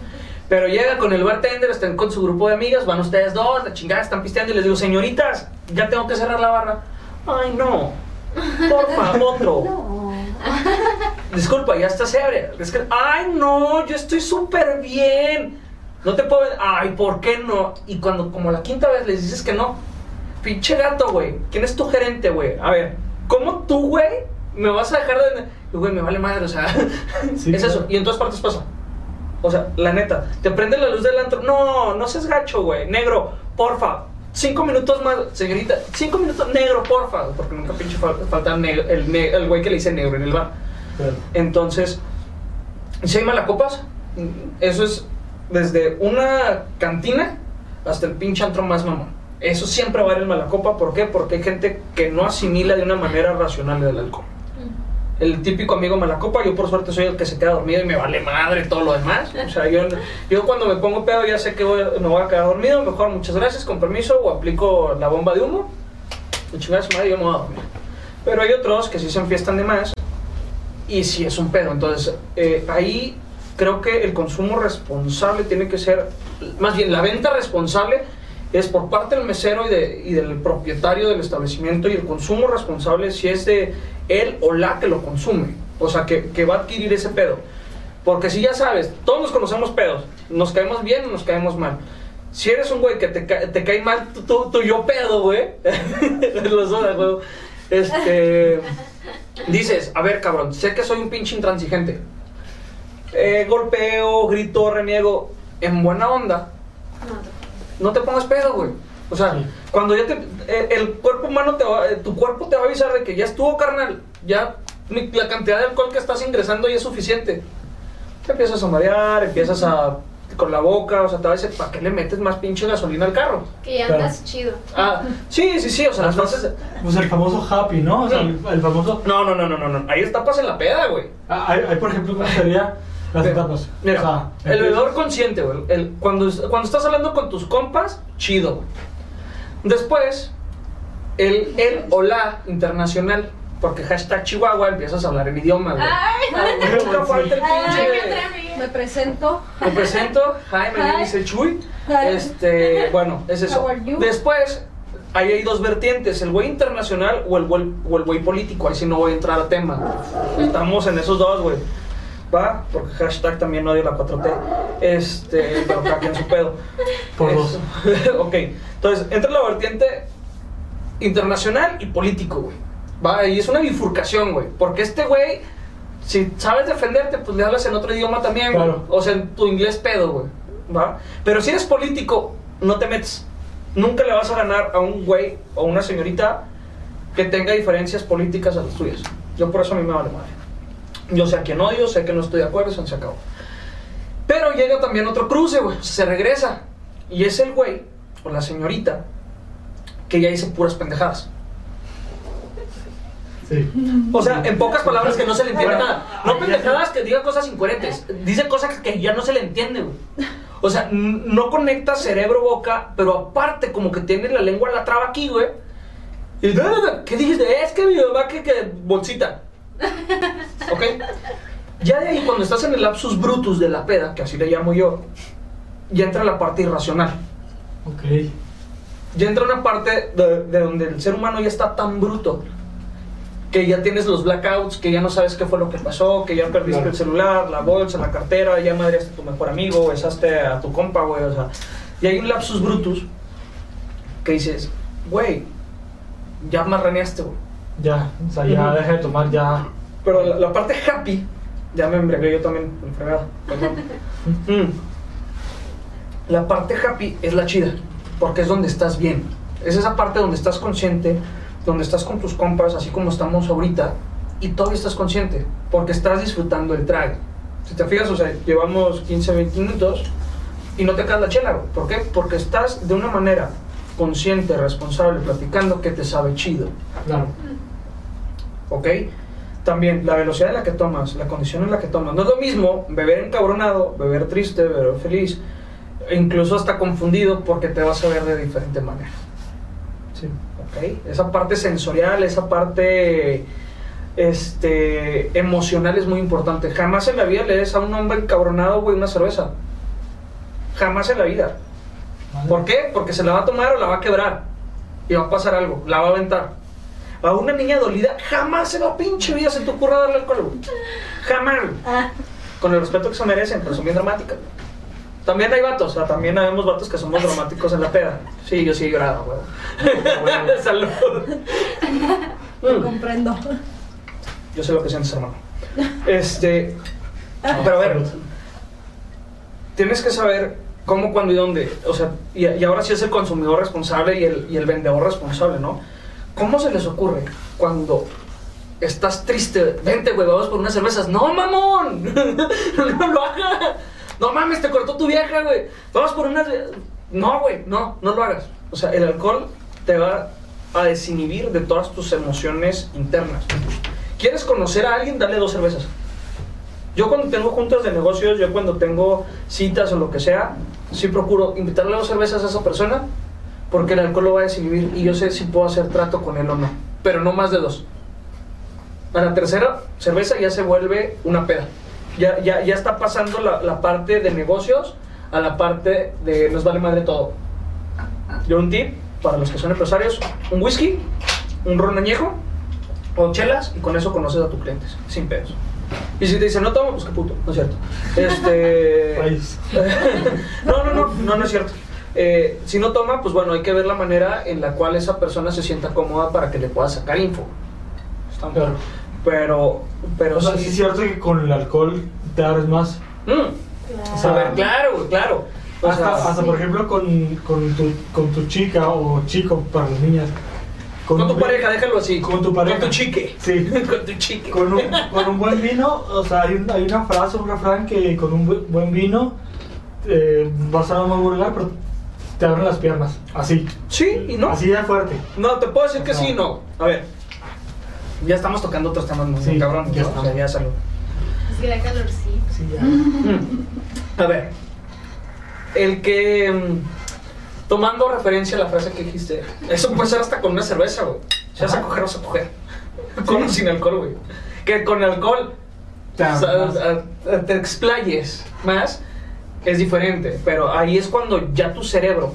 Pero llega con el bartender, están con su grupo de amigas, van ustedes dos, la chingada, están pisteando y les digo, señoritas, ya tengo que cerrar la barra. Ay, no. Porfa, otro. No. Disculpa, ya estás ebria. Es que, ay, no, yo estoy súper bien. No te puedo. Ay, ¿por qué no? Y cuando, como la quinta vez les dices que no, pinche gato, güey. ¿Quién es tu gerente, güey? A ver, ¿cómo tú, güey, me vas a dejar de...? Güey, me vale madre, o sea, sí, es claro. Eso, y en todas partes pasa. O sea, la neta, te prende la luz del antro. No, no seas gacho, güey, negro, porfa, cinco minutos más, se grita, cinco minutos, negro, porfa. Porque nunca pinche falta negro, el, el güey que le dice negro en el bar. Claro. Entonces, si hay malacopas, eso es desde una cantina hasta el pinche antro más mamón. Eso siempre va a haber el malacopa. ¿Por qué? Porque hay gente que no asimila de una manera racional del alcohol. El típico amigo malacopa, yo por suerte soy el que se queda dormido y me vale madre todo lo demás. O sea, yo, yo cuando me pongo pedo ya sé que voy, me voy a quedar dormido, mejor muchas gracias, con permiso, o aplico la bomba de humo, y chingar a su madre, yo me voy a dormir. Pero hay otros que sí se enfiestan de más y sí es un pedo. Entonces, eh, ahí creo que el consumo responsable tiene que ser, más bien la venta responsable es por parte del mesero y, de, y del propietario del establecimiento, y el consumo responsable si es de él o la que lo consume, o sea, que, que va a adquirir ese pedo. Porque si ya sabes, todos nos conocemos pedos, nos caemos bien o nos caemos mal. Si eres un güey que te, ca te cae mal, tú, tú, tú yo pedo, güey, los dos, güey, este, dices, a ver, cabrón, sé que soy un pinche intransigente. Eh, golpeo, grito, reniego, en buena onda, no te pongas pedo, güey. O sea, sí. Cuando ya te, eh, el cuerpo humano te va, eh, tu cuerpo te va a avisar de que ya estuvo, carnal, ya la cantidad de alcohol que estás ingresando ya es suficiente. Te empiezas a marear, empiezas a con la boca, o sea, te va a decir, ¿para qué le metes más pinche gasolina al carro? Que ya andas chido. Ah, sí, sí, sí, o sea, las cosas... Pues el famoso happy, ¿no? O sea, el, el famoso... No, no, no, no, no, no, ahí está pasa en la peda, güey. Ah, ahí, ahí, por ejemplo, ¿cómo sería...? Las etapas. Mira, o sea, el, el bebedor consciente, güey. El, cuando, cuando estás hablando con tus compas, chido, güey. Después, el, el o la internacional. Porque hashtag Chihuahua empiezas a hablar en idioma, güey. Ay, ay, nunca falta el pinche. Me presento. Me presento. Hi, mi nombre es Chuy. Este, bueno, es eso. Después, ahí hay dos vertientes, el güey internacional o el güey, o el güey político. Ahí sí no voy a entrar a tema. Estamos en esos dos, güey. Va, porque hashtag también odio la cuatro T. Este, pero cada quien su pedo. Por dos. Ok, entonces entra la vertiente internacional y político, güey. Va, y es una bifurcación, güey. Porque este güey, si sabes defenderte, pues le hablas en otro idioma también, güey. Claro. O sea, en tu inglés pedo, güey. Va, pero si eres político, no te metes. Nunca le vas a ganar a un güey o una señorita que tenga diferencias políticas a las tuyas. Yo por eso a mí me vale madre. Yo sé a quién odio, sé que no estoy de acuerdo, eso se acabó. Pero llega también otro cruce, güey. Se regresa. Y es el güey, o la señorita, que ya dice puras pendejadas. Sí. O sea, en pocas palabras que no se le entiende nada. No pendejadas que diga cosas incoherentes. Dice cosas que ya no se le entiende, güey. O sea, no conecta cerebro-boca, pero aparte como que tiene la lengua en la traba aquí, güey. Y, ¿qué dijiste? Es que mi mamá que, que bolsita. Ok, ya de ahí cuando estás en el lapsus brutus de la peda, que así le llamo yo, ya entra la parte irracional. Ok. Ya entra una parte de, de donde el ser humano ya está tan bruto que ya tienes los blackouts, que ya no sabes qué fue lo que pasó, que ya perdiste claro. el celular, la bolsa, la cartera, ya madreaste a tu mejor amigo, besaste a tu compa, güey, o sea. Y hay un lapsus brutus que dices, güey, ya marraneaste, güey. Ya, o sea, ya uh-huh. deja de tomar, ya. Pero la, la parte happy, ya me embregué yo también, enfregado. mm. La parte happy es la chida, porque es donde estás bien. Es esa parte donde estás consciente, donde estás con tus compas, así como estamos ahorita, y todavía estás consciente, porque estás disfrutando el trago. Si te fijas, o sea, llevamos quince, veinte minutos y no te caes la chela, ¿por qué? Porque estás de una manera consciente, responsable, platicando que te sabe chido. Claro. ¿Ok? También la velocidad en la que tomas, la condición en la que tomas. No es lo mismo beber encabronado, beber triste, beber feliz, incluso hasta confundido, porque te vas a ver de diferente manera. Sí. ¿Ok? Esa parte sensorial, esa parte este, emocional es muy importante. Jamás en la vida le des a un hombre encabronado, güey, una cerveza. Jamás en la vida. Vale. ¿Por qué? Porque se la va a tomar o la va a quebrar. Y va a pasar algo, la va a aventar. A una niña dolida jamás en la pinche vida se te ocurra darle alcohol, güey. Jamás. Ah. Con el respeto que se merecen, pero son bien dramáticas. También hay vatos, o sea, también habemos vatos que somos dramáticos en la peda. Sí, yo sí he llorado, güey. Salud. Te comprendo. Yo sé lo que sientes, hermano. Este... Pero a ver, tienes que saber cómo, cuándo y dónde. O sea, y, y ahora sí es el consumidor responsable y el, y el vendedor responsable, ¿no? ¿Cómo se les ocurre cuando estás triste? Vente, güey, vamos por unas cervezas. ¡No, mamón! ¡No lo hagas! ¡No mames, te cortó tu vieja, güey! Vamos por unas... No, güey, no, no lo hagas. O sea, el alcohol te va a desinhibir de todas tus emociones internas. ¿Quieres conocer a alguien? Dale dos cervezas. Yo cuando tengo juntas de negocios, yo cuando tengo citas o lo que sea, sí procuro invitarle dos cervezas a esa persona, porque el alcohol lo va a desinhibir y yo sé si puedo hacer trato con él o no, pero no más de dos. A la tercera cerveza ya se vuelve una peda. Ya, ya, ya está pasando la, la parte de negocios a la parte de nos vale madre todo. Yo un tip para los que son empresarios, un whisky, un ron añejo o chelas y con eso conoces a tus clientes, sin pedos. Y si te dicen no tomo, pues qué puto, no es cierto. Este... no, no, no, no, no es cierto. Eh, si no toma, pues bueno, hay que ver la manera en la cual esa persona se sienta cómoda para que le pueda sacar info. Está muy claro. Pero, pero... O sea, sí es cierto que con el alcohol te abres más. Mm. O sea, a ver, claro, claro. O hasta, sea, hasta sí. Por ejemplo, con, con, tu, con tu chica o chico, para las niñas. Con, con tu vino, pareja, déjalo así. Con tu pareja. Con tu chique. Sí. Con tu chique. Con un, con un buen vino, o sea, hay, un, hay una frase, un refrán que con un bu buen vino eh, vas a no burlar, pero te abren las piernas. Así. Sí, y no. Así de fuerte. No, te puedo decir que no. Sí y no. A ver. Ya estamos tocando otros temas, muy sí, cabrón. Ya, ¿no? O sea, ya salud. Es que da calorcito. Sí, ya. Mm. A ver. El que... Tomando referencia a la frase que dijiste, eso puede ser hasta con una cerveza, güey. Si vas a coger, vas a coger. Con o sin alcohol, güey. Que con alcohol te explayes más, es diferente. Pero ahí es cuando ya tu cerebro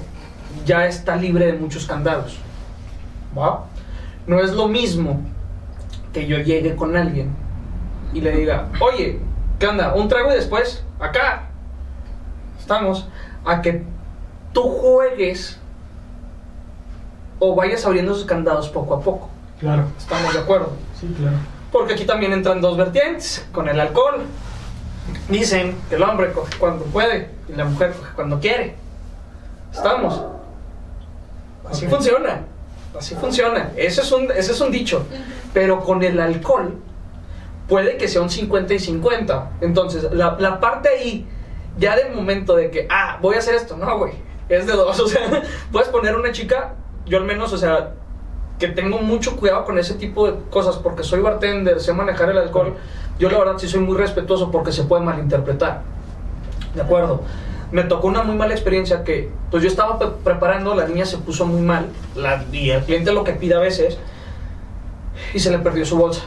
ya está libre de muchos candados. ¿Va? No es lo mismo que yo llegue con alguien y le diga, oye, ¿qué onda? Un trago y después, acá. Estamos. A que tú juegues o vayas abriendo esos candados poco a poco. Claro. ¿Estamos de acuerdo? Sí, claro. Porque aquí también entran dos vertientes con el alcohol. Dicen que el hombre coge cuando puede y la mujer coge cuando quiere. ¿Estamos? Así okay. funciona. Así funciona. Eso es un, eso es un dicho. Pero con el alcohol puede que sea un cincuenta y cincuenta. Entonces, la, la parte ahí ya del momento de que, ah, voy a hacer esto. No, güey. Es de dos, o sea, puedes poner una chica, yo al menos, o sea, que tengo mucho cuidado con ese tipo de cosas, porque soy bartender, sé manejar el alcohol, yo la verdad sí soy muy respetuoso porque se puede malinterpretar, ¿de acuerdo? Me tocó una muy mala experiencia que, pues yo estaba pre preparando, la niña se puso muy mal, la, y el cliente lo que pide a veces, y se le perdió su bolsa.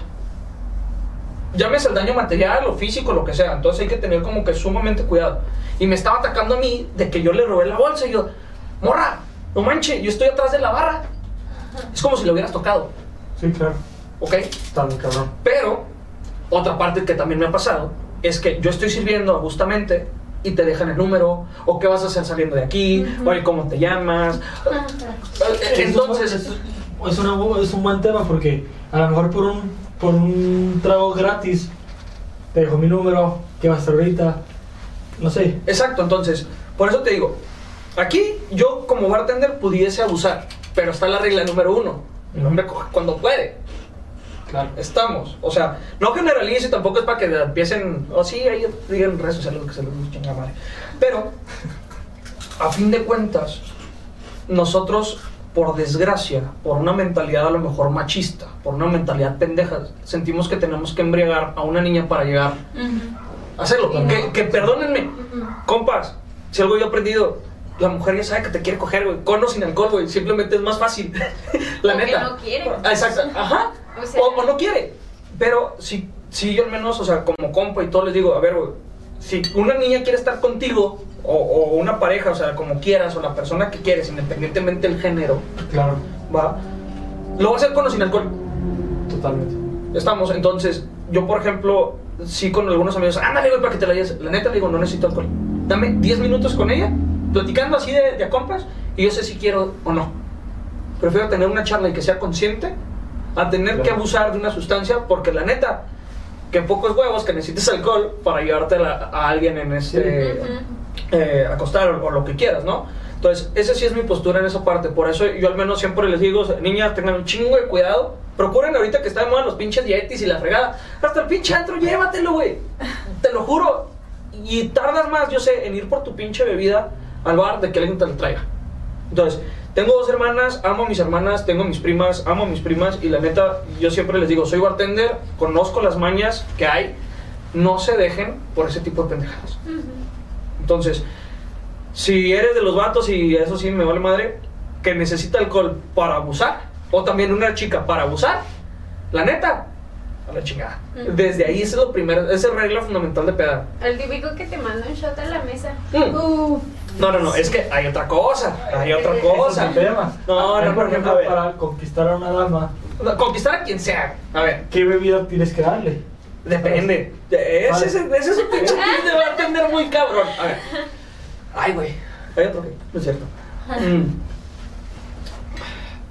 Llámese el daño material o físico, lo que sea. Entonces hay que tener como que sumamente cuidado. Y me estaba atacando a mí de que yo le robé la bolsa. Y yo, morra, no manches, yo estoy atrás de la barra. Es como si lo hubieras tocado. Sí, claro. Ok. Está bien, cabrón. Pero, otra parte que también me ha pasado es que yo estoy sirviendo justamente y te dejan el número. O qué vas a hacer saliendo de aquí. Uh-huh. O cómo te llamas. Entonces, es un, es, una, es un buen tema porque a lo mejor por un... por un trago gratis te dejo mi número, ¿qué va a hacer ahorita? No sé. Exacto, entonces, por eso te digo, aquí yo como bartender pudiese abusar, pero está la regla número uno, el hombre coge cuando puede. Claro. Estamos, o sea, no generalizo, tampoco es para que empiecen, o oh, sí, ahí digan redes sociales que se los chinga madre. Pero, a fin de cuentas, nosotros... por desgracia, por una mentalidad a lo mejor machista, por una mentalidad pendeja, sentimos que tenemos que embriagar a una niña para llegar uh-huh. a hacerlo. Uh-huh. que, que perdónenme, uh-huh. compas, si algo yo he aprendido, la mujer ya sabe que te quiere coger, güey, con o sin alcohol, güey, simplemente es más fácil, la o neta. Que no quiere. Exacto, ajá, o, sea, o, o no quiere, pero si, si yo al menos, o sea, como compa y todo les digo, a ver, güey, si una niña quiere estar contigo, o, o una pareja, o sea, como quieras, o la persona que quieres, independientemente del género, claro, va, lo va a hacer con o sin alcohol. Totalmente. Estamos, entonces, yo por ejemplo, sí con algunos amigos, ándale, güey, para que te la lleves. La neta, le digo, no necesito alcohol. Dame diez minutos con ella, platicando así de, de a compas, y yo sé si quiero o no. Prefiero tener una charla y que sea consciente a tener que abusar de una sustancia, porque la neta, que pocos huevos que necesites alcohol para ayudarte a, a alguien en este, eh, acostar o, o lo que quieras, ¿no? Entonces, esa sí es mi postura en esa parte. Por eso yo al menos siempre les digo, niñas, tengan un chingo de cuidado. Procuren ahorita que está de moda los pinches dietis y la fregada. Hasta el pinche antro, llévatelo, güey. Te lo juro. Y tardas más, yo sé, en ir por tu pinche bebida al bar de que alguien te la traiga. Entonces, tengo dos hermanas, amo a mis hermanas, tengo mis primas, amo a mis primas. Y la neta, yo siempre les digo, soy bartender, conozco las mañas que hay. No se dejen por ese tipo de pendejadas. Entonces, si eres de los vatos, y eso sí me vale madre, que necesita alcohol para abusar, o también una chica para abusar, la neta, a la chingada. Mm. Desde ahí es lo primero, es la regla fundamental de peda. El típico que te manda un shot a la mesa. Mm. Uh, no, no, no, es que hay otra cosa, hay otra cosa. No, no, por ejemplo, para conquistar a una dama. Conquistar a quien sea. A ver, ¿qué bebida tienes que darle? Depende. Ese vale. es, es, es un pinche que va a tener muy cabrón. A ver. Ay, güey. Hay otro que no es cierto. Mm.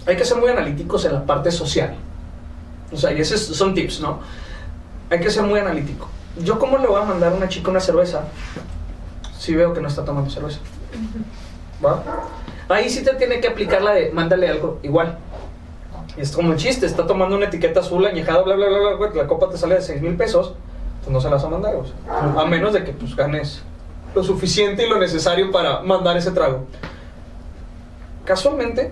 Hay que ser muy analíticos en la parte social. O sea, y esos son tips, ¿no? Hay que ser muy analítico. ¿Yo cómo le voy a mandar a una chica una cerveza si veo que no está tomando cerveza? ¿Va? Ahí sí te tiene que aplicar la de mándale algo igual. Y es como un chiste, está tomando una etiqueta azul añejada, bla, bla, bla, bla, bla, la copa te sale de seis mil pesos, pues no se la vas a mandar, o sea, a menos de que pues ganes lo suficiente y lo necesario para mandar ese trago. Casualmente,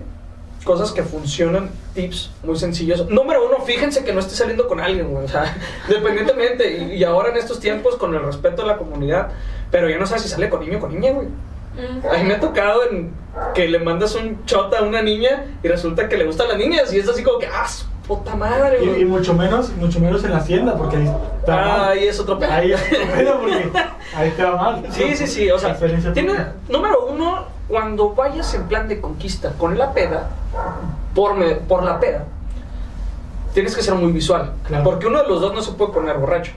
cosas que funcionan, tips muy sencillos. Número uno, fíjense que no esté saliendo con alguien, güey. O sea, dependientemente. Y, y ahora en estos tiempos, con el respeto a la comunidad, pero ya no sabes si sale con niño o con niña, güey. A mí me ha tocado en que le mandas un shot a una niña y resulta que le gustan las niñas. Y es así como que, ¡ah, su puta madre, güey! Y, y mucho menos, mucho menos en la hacienda, porque ahí está. Ahí es otro pedo. Ahí es otro pedo, porque ahí te va mal. Sí, sí, sí. O sea, tiene, número uno, cuando vayas en plan de conquista con la peda, por, me, por la peda, tienes que ser muy visual. Claro. Porque uno de los dos no se puede poner borracho.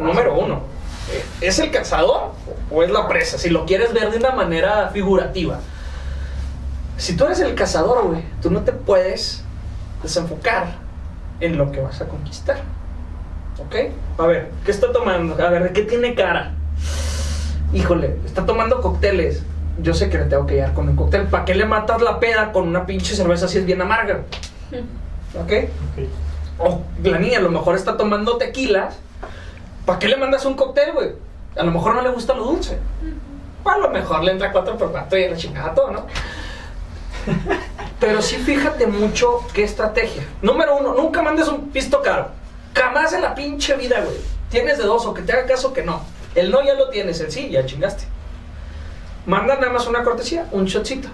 Número uno, ¿es el cazador o es la presa? Si lo quieres ver de una manera figurativa. Si tú eres el cazador, güey, tú no te puedes desenfocar en lo que vas a conquistar. ¿Ok? A ver, ¿qué está tomando? A ver, ¿qué tiene cara? Híjole, está tomando cócteles. Yo sé que le tengo que llevar con un cóctel. ¿Para qué le matas la peda con una pinche cerveza si es bien amarga? ¿Okay? ¿Ok? O la niña a lo mejor está tomando tequilas. ¿Para qué le mandas un cóctel, güey? A lo mejor no le gusta lo dulce. Uh-huh. A lo mejor le entra cuatro por cuatro y la chingada todo, ¿no? Pero sí fíjate mucho qué estrategia. Número uno, nunca mandes un pisto caro. Jamás en la pinche vida, güey. Tienes de dos, o que te haga caso o que no. El no ya lo tienes, el sí ya chingaste. Manda nada más una cortesía, un shotcito.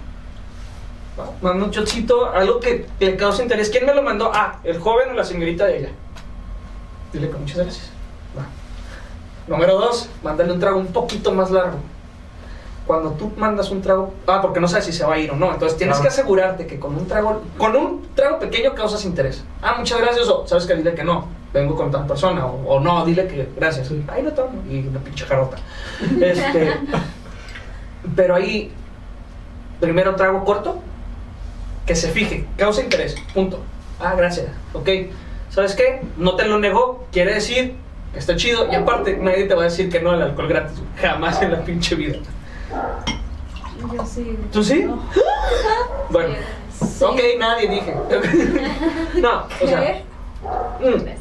Manda un shotcito, algo que le cause interés. ¿Quién me lo mandó? Ah, el joven o la señorita de ella. Dile que muchas gracias. Va. Número dos, mándale un trago un poquito más largo. Cuando tú mandas un trago, ah, porque no sabes si se va a ir o no. Entonces tienes no. que asegurarte que con un trago, con un trago pequeño causas interés. Ah, muchas gracias, o sabes que dile que no, vengo con tal persona, o, o no, dile que gracias. Sí. Ahí lo tomo. Y una pinche jarrota. Este... Pero ahí, primero trago corto, que se fije, causa interés, punto. Ah, gracias, ok. ¿Sabes qué? No te lo negó, quiere decir que está chido. Y aparte, nadie te va a decir que no al alcohol gratis, jamás en la pinche vida. Yo sí. ¿Tú sí? No. Bueno, sí. Ok, nadie dije. No, o sea... Gracias.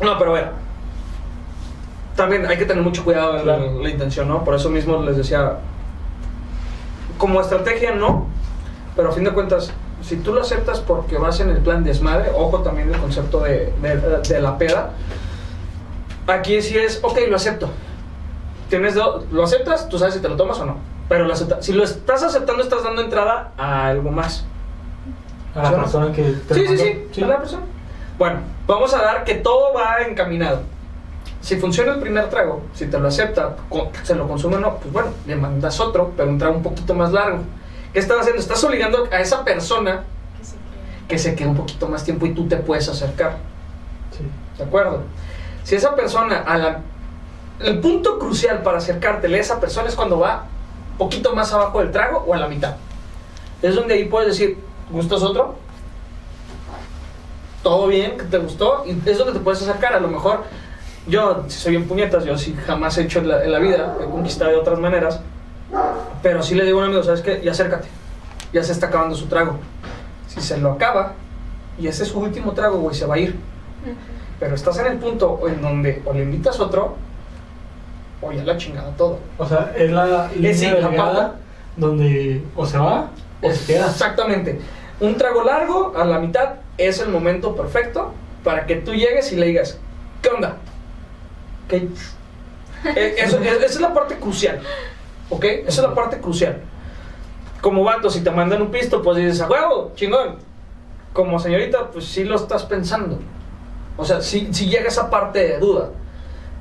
No, pero bueno. También hay que tener mucho cuidado en la, la intención, ¿no? Por eso mismo les decía... Como estrategia no, pero a fin de cuentas, si tú lo aceptas porque vas en el plan desmadre, ojo también el concepto de, de, de la peda, aquí sí es, ok, lo acepto. Tienes do, lo aceptas, tú sabes si te lo tomas o no, pero lo acepta, si lo estás aceptando estás dando entrada a algo más. A la persona que te sí, sí, sí, sí, a la persona. Bueno, vamos a dar que todo va encaminado. Si funciona el primer trago, si te lo acepta, se lo consume o no, pues bueno, le mandas otro, pero un trago un poquito más largo. ¿Qué estás haciendo? Estás obligando a esa persona que se quede, que se quede un poquito más tiempo y tú te puedes acercar. Sí. ¿De acuerdo? Si esa persona, a la, el punto crucial para acercártele a esa persona es cuando va un poquito más abajo del trago o a la mitad. Es donde ahí puedes decir, ¿gustas otro? todo bien, que te gustó, y es lo que te puedes acercar. A lo mejor, yo si soy bien puñetas, yo sí jamás he hecho en la, en la vida, he conquistado de otras maneras, pero sí le digo a un amigo, ¿sabes qué? Ya acércate, ya se está acabando su trago. Si se lo acaba, y ese es su último trago, güey, se va a ir. Uh-huh. Pero estás en el punto en donde o le invitas otro, o ya la chingada todo. O sea, es la línea es delgada donde o se va o es, se queda. Exactamente. Un trago largo a la mitad es el momento perfecto para que tú llegues y le digas, ¿qué onda? ¿Qué? Eso, esa es la parte crucial, ¿ok? Esa es la parte crucial. Como vato, si te mandan un pisto, pues dices, ¡a huevo, chingón! Como señorita, pues sí lo estás pensando. O sea, sí, sí llega esa parte de duda.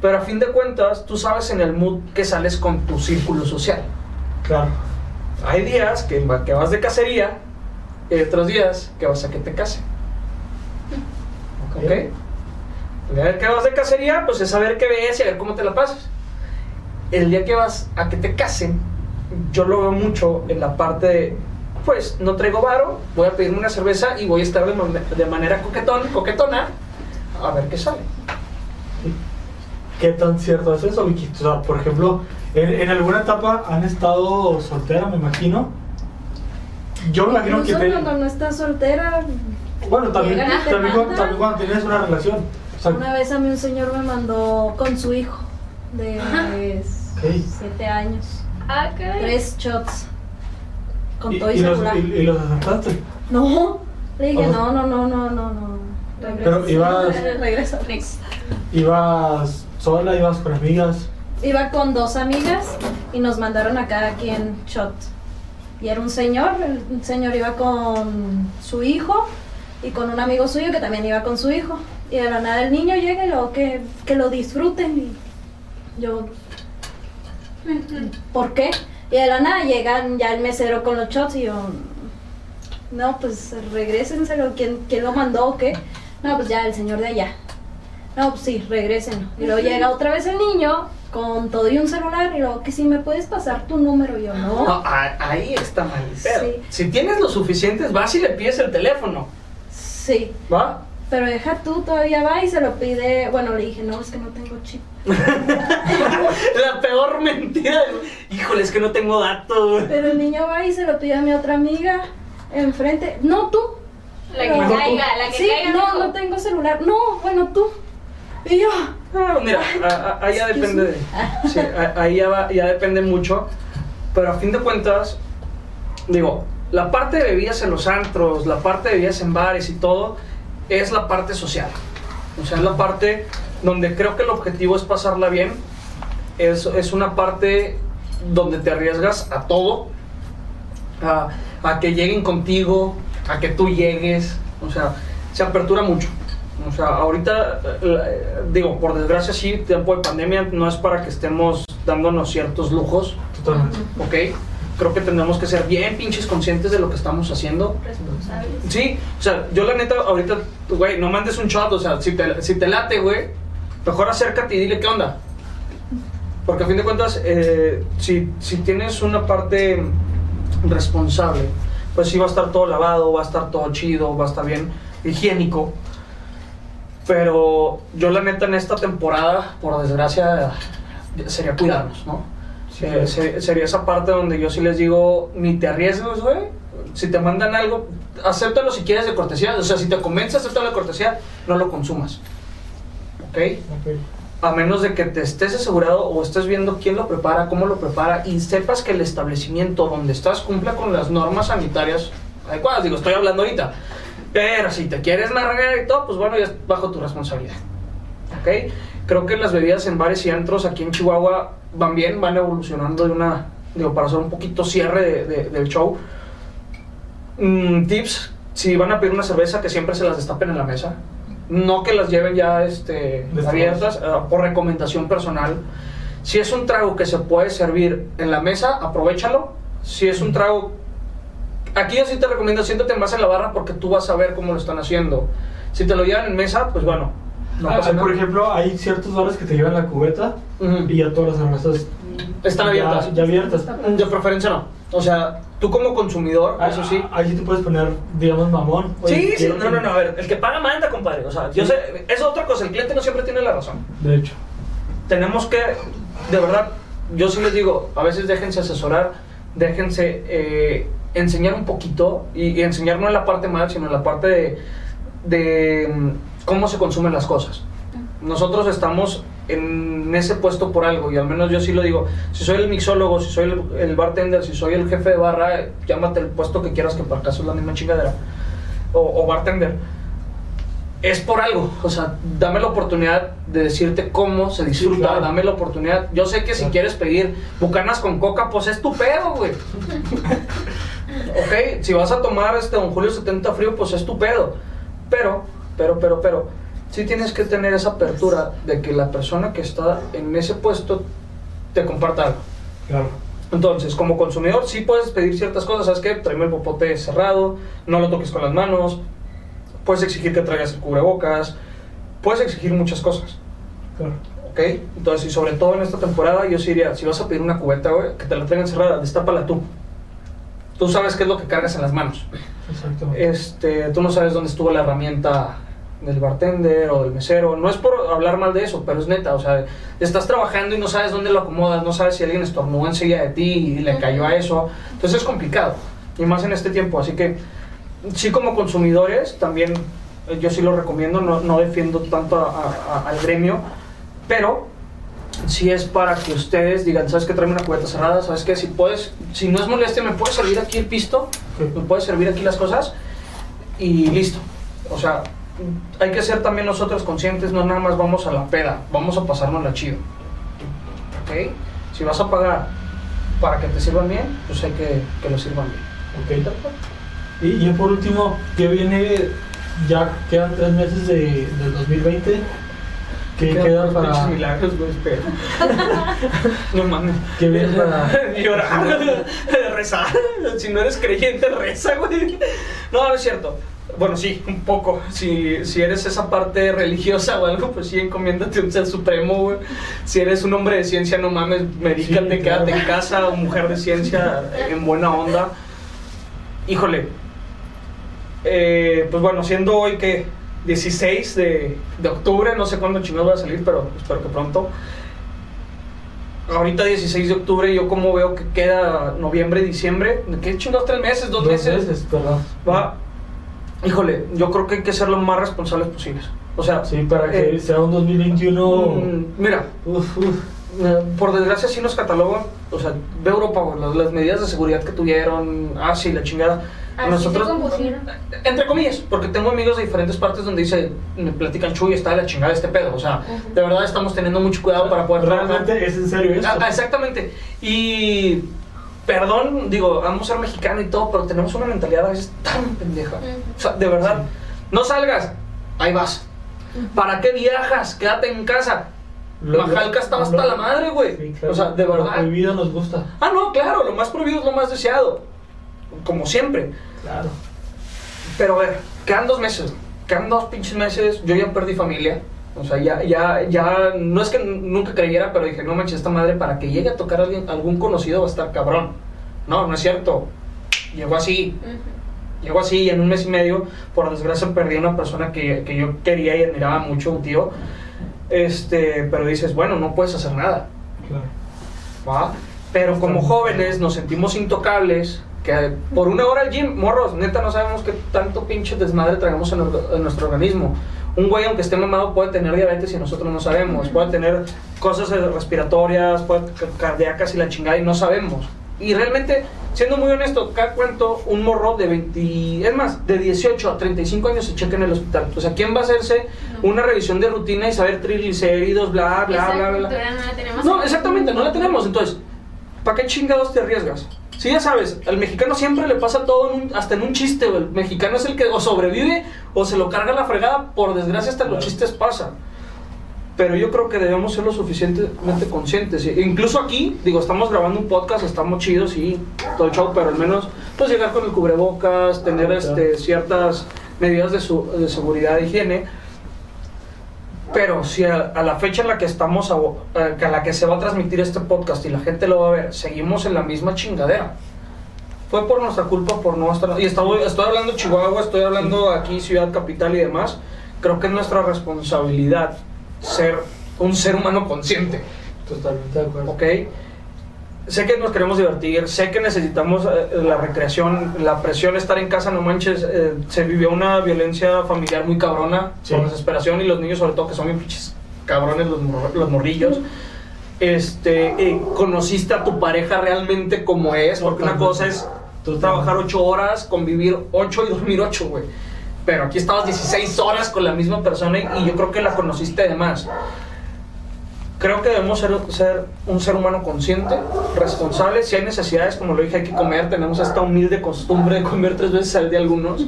Pero a fin de cuentas, tú sabes en el mood que sales con tu círculo social. Claro. Hay días que, que vas de cacería y otros días que vas a que te case. ¿Ok? okay. El día que vas de cacería, pues es saber qué ves y a ver cómo te la pasas. El día que vas a que te casen, yo lo veo mucho en la parte de, pues, no traigo varo, voy a pedirme una cerveza y voy a estar de, man de manera coquetón, coquetona, a ver qué sale. ¿Qué tan cierto es eso, Vicky? O sea, por ejemplo, en, en alguna etapa han estado soltera, me imagino. Yo me imagino Incluso que... Te... cuando no estás soltera... Bueno, también, también, cuando, también cuando tienes una relación. O sea, una vez a mí un señor me mandó con su hijo de okay. siete años. Ah, caray. Tres shots. Con ¿Y, todo y, y celular. Los, y, ¿Y los aceptaste? No. Le dije, o sea, no, no, no, no, no, no. Regreso. Pero ibas... Regreso. Ibas sola, ibas con amigas. Iba con dos amigas y nos mandaron a cada quien shot. Y era un señor, el señor iba con su hijo y con un amigo suyo que también iba con su hijo. Y de la nada el niño llega y luego que, que lo disfruten. Y yo... ¿Por qué? Y de la nada llegan ya el mesero con los shots y yo... No, pues regrésenselo. ¿Quién, quién lo mandó o qué? No, pues ya el señor de allá. No, pues sí, regresen. Y luego llega otra vez el niño con todo y un celular y luego que si me puedes pasar tu número, yo no. no ahí está mal. Sí. Si tienes lo suficiente, vas y le pides el teléfono. Sí. ¿Va? Pero deja tú, todavía va y se lo pide. Bueno, le dije, no, es que no tengo chip. La peor mentira. Híjole, es que no tengo datos. Pero el niño va y se lo pide a mi otra amiga enfrente. No, tú. La que Pero, caiga, tú. la que sí, caiga. Sí, no, mejor. no tengo celular. No, bueno, tú. Y yo, ah, mira, ahí ya depende de, sí, ahí ya, va, ya depende mucho, pero a fin de cuentas, digo, la parte de bebidas en los antros, la parte de bebidas en bares y todo, es la parte social. O sea, es la parte donde creo que el objetivo es pasarla bien, es, es una parte donde te arriesgas a todo, a, a que lleguen contigo, a que tú llegues, o sea, se apertura mucho. O sea, ahorita, digo, por desgracia sí, tiempo de pandemia no es para que estemos dándonos ciertos lujos. Totalmente. Ok, creo que tenemos que ser bien pinches conscientes de lo que estamos haciendo. Responsables. Sí, o sea, yo la neta, ahorita, güey, no mandes un shot, o sea, si te, si te late, güey, mejor acércate y dile qué onda. Porque a fin de cuentas, eh, si, si tienes una parte responsable, pues sí va a estar todo lavado, va a estar todo chido, va a estar bien higiénico. Pero yo la neta en esta temporada, por desgracia, sería cuidarnos, ¿no? Sí, eh, se, sería esa parte donde yo sí les digo, ni te arriesgues, güey. Si te mandan algo, acéptalo si quieres de cortesía. O sea, si te convence, acéptalo de cortesía, no lo consumas. ¿Okay? ¿Ok? A menos de que te estés asegurado o estés viendo quién lo prepara, cómo lo prepara, y sepas que el establecimiento donde estás cumpla con las normas sanitarias adecuadas. Digo, estoy hablando ahorita. Pero si te quieres margar y todo, pues bueno, ya es bajo tu responsabilidad. ¿Ok? Creo que las bebidas en bares y antros aquí en Chihuahua van bien, van evolucionando de una... Digo, para hacer un poquito cierre de, de, del show. Mm, tips, si van a pedir una cerveza, que siempre se las destapen en la mesa. No que las lleven ya este, abiertas, uh, por recomendación personal. Si es un trago que se puede servir en la mesa, aprovéchalo. Si es un trago... Aquí yo sí te recomiendo, siéntate más en la barra porque tú vas a ver cómo lo están haciendo. Si te lo llevan en mesa, pues bueno. No ah, pasa nada. Por ejemplo, hay ciertos bares que te llevan la cubeta uh-huh. y ya todas las cervezas Están abiertas. Ya, ya abiertas. De preferencia no. O sea, tú como consumidor, ah, eso sí. Ahí sí te puedes poner, digamos, mamón. Oye, sí, sí. No, no, no. A ver, el que paga manda, compadre. O sea, sí. yo sé. Es otra cosa. El cliente no siempre tiene la razón. De hecho. Tenemos que, de verdad, yo sí les digo, a veces déjense asesorar, déjense eh, enseñar un poquito y, y enseñar no en la parte mal, sino en la parte de, de cómo se consumen las cosas. Nosotros estamos en ese puesto por algo, y al menos yo sí lo digo. Si soy el mixólogo, si soy el, el bartender, si soy el jefe de barra, llámate el puesto que quieras, que para acaso es la misma chingadera, o, o bartender, es por algo. O sea, dame la oportunidad de decirte cómo se disfruta, sí, claro. Dame la oportunidad. Yo sé que si claro. quieres pedir bucanas con coca, pues es tu pedo, güey. Ok, si vas a tomar este Don Julio setenta frío, pues es tu pedo. Pero, pero, pero, pero sí tienes que tener esa apertura de que la persona que está en ese puesto te comparta algo. Claro. Entonces, como consumidor, sí puedes pedir ciertas cosas. ¿Sabes qué? Tráeme el popote cerrado, no lo toques con las manos. Puedes exigir que traigas el cubrebocas. Puedes exigir muchas cosas. Claro. ¿Ok? Entonces, y sobre todo en esta temporada, yo sí diría, si vas a pedir una cubeta, güey, que te la traigan cerrada, destápala tú. Tú sabes qué es lo que cargas en las manos. Exacto. Este, tú no sabes dónde estuvo la herramienta del bartender o del mesero. No es por hablar mal de eso, pero es neta. O sea, estás trabajando y no sabes dónde lo acomodas, no sabes si alguien estornudó enseguida de ti y le cayó a eso. Entonces es complicado, y más en este tiempo. Así que sí, como consumidores también yo sí lo recomiendo. No, no defiendo tanto a, a, a, al gremio, pero si es para que ustedes digan, ¿sabes qué? Tráeme una cubeta cerrada. ¿Sabes qué? Si puedes, si no es molestia, ¿me puedes servir aquí el pisto? ¿Me puedes servir aquí las cosas? Y listo. O sea, hay que ser también nosotros conscientes. No nada más vamos a la peda, vamos a pasarnos la chido. ¿Ok? Si vas a pagar para que te sirvan bien, pues hay que que lo sirvan bien. ¿Ok? Y, y por último, ¿qué viene? Ya quedan tres meses de, del dos mil veinte. ¿Qué queda, queda para milagros, güey? Espera. No mames. ¿Qué viene para llorar? Rezar. Si no eres creyente, reza, güey. No, no es cierto. Bueno, sí, un poco. Si, si eres esa parte religiosa o algo, pues sí, encomiéndate un ser supremo, güey. Si eres un hombre de ciencia, no mames, medícate, sí, claro. Quédate en casa, o mujer de ciencia, en buena onda. Híjole. Eh, pues bueno, siendo hoy que dieciséis de octubre, no sé cuándo chingados va a salir, pero espero que pronto. Ahorita dieciséis de octubre, yo como veo que queda noviembre, diciembre. ¿Qué chingados? ¿Tres meses? ¿Dos, dos meses? Dos meses, perdón. Va. Híjole, yo creo que hay que ser lo más responsables posibles. O sea, sí, para que eh, sea un dos mil veintiuno. Mira, uf, uf. Por desgracia sí nos catalogan. O sea, ve Europa, las, las medidas de seguridad que tuvieron, ah, sí, la chingada. Así nosotros, entre comillas, porque tengo amigos de diferentes partes donde dice, me platican, Chuy, está la chingada este pedo. O sea, uh-huh. de verdad estamos teniendo mucho cuidado para poder realmente trabajar. Es en serio eso. Ah, exactamente. Y perdón, digo, vamos a ser mexicano y todo, pero tenemos una mentalidad a veces tan pendeja. O sea, de verdad, no salgas, ahí vas. ¿Para qué viajas? Quédate en casa. Majalca estaba hasta la madre, güey. Sí, claro. O sea, de verdad. Lo prohibido nos gusta. Ah, no, claro, lo más prohibido es lo más deseado. Como siempre. Claro. Pero a ver, quedan dos meses. Quedan dos pinches meses. Yo ya perdí familia. O sea, ya, ya, ya, no es que nunca creyera, pero dije, no manches, esta madre, para que llegue a tocar a alguien, algún conocido va a estar cabrón. No, no es cierto. Llegó así. Uh-huh. Llegó así, y en un mes y medio, por desgracia, perdí a una persona que, que yo quería y admiraba mucho, un tío. Este, pero dices, bueno, no puedes hacer nada. Claro. ¿Va? Pero como jóvenes nos sentimos intocables, que por una hora al gym, morros, neta, no sabemos qué tanto pinche desmadre traigamos en, en nuestro organismo. Un güey, aunque esté mamado, puede tener diabetes y nosotros no sabemos. Puede tener cosas respiratorias, puede cardíacas y la chingada, y no sabemos. Y realmente, siendo muy honesto, cada cuento un morro de veinte, es más, de dieciocho a treinta y cinco años se checa en el hospital. O sea, ¿quién va a hacerse no. una revisión de rutina y saber triglicéridos, bla, bla, bla, bla, bla? No, la tenemos. No, exactamente, no la tenemos. Entonces, ¿para qué chingados te arriesgas? Sí, ya sabes, al mexicano siempre le pasa todo, en un, hasta en un chiste. El mexicano es el que o sobrevive o se lo carga la fregada. Por desgracia, hasta los chistes pasan. Pero yo creo que debemos ser lo suficientemente conscientes. Incluso aquí, digo, estamos grabando un podcast, estamos chidos y todo el show, pero al menos pues llegar con el cubrebocas, tener ah, okay. este, ciertas medidas de, su, de seguridad e higiene. Pero si a, a la fecha en la que estamos, a, a la que se va a transmitir este podcast y la gente lo va a ver, seguimos en la misma chingadera. Fue por nuestra culpa, por no estar... Y estoy, estoy hablando Chihuahua, estoy hablando aquí Ciudad Capital y demás. Creo que es nuestra responsabilidad ser un ser humano consciente. Totalmente de acuerdo. ¿Okay? Sé que nos queremos divertir, sé que necesitamos eh, la recreación, la presión, estar en casa, no manches, eh, se vivió una violencia familiar muy cabrona, sí, con desesperación, y los niños sobre todo que son bien pinches cabrones los, mor los morrillos. Este, eh, conociste a tu pareja realmente como es, porque una cosa es tú trabajar ocho horas, convivir ocho y dormir ocho, güey. Pero aquí estabas dieciséis horas con la misma persona y, y yo creo que la conociste de más. Creo que debemos ser, ser un ser humano consciente, responsable. Si hay necesidades, como lo dije, hay que comer. Tenemos esta humilde costumbre de comer tres veces al día algunos.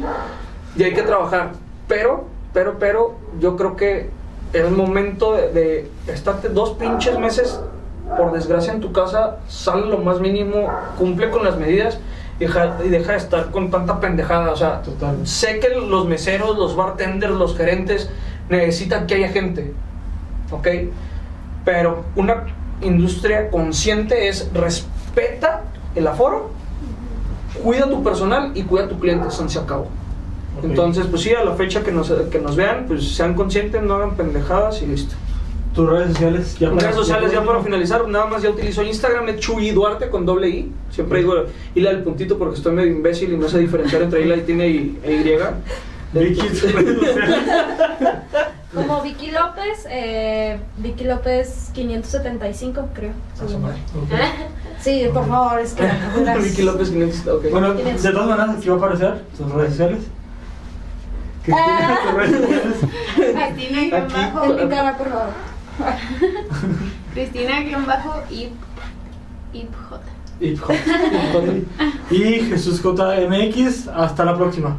Y hay que trabajar. Pero, pero, pero, yo creo que es momento de, de estarte dos pinches meses, por desgracia, en tu casa. Sal lo más mínimo, cumple con las medidas y deja, y deja de estar con tanta pendejada. O sea, total, sé que los meseros, los bartenders, los gerentes necesitan que haya gente. ¿Ok? Pero una industria consciente es respeta el aforo, cuida tu personal y cuida tu cliente, eso se acabó. Okay. Entonces, pues sí, a la fecha que nos, que nos vean, pues sean conscientes, no hagan pendejadas y listo. ¿Tus redes sociales? Ya para, redes sociales ya, ya para finalizar, nada más ya utilizo Instagram, es Chuy Duarte con doble I. Siempre digo hila del puntito porque estoy medio imbécil y no sé diferenciar entre hila y tiene y, e Y. Vicky, como Vicky López, eh, Vicky López quinientos setenta y cinco, creo. Sí, okay. Sí, por okay. favor, es que las... Vicky López quinientos setenta y cinco, okay. Bueno, quinientos. De todas maneras, aquí va a aparecer sus redes sociales. ¿Qué ah. sus redes sociales? Cristina y bajo. En mi cara, por favor. Cristina y bajo y Ip J. Y Jesús J M X. Hasta la próxima.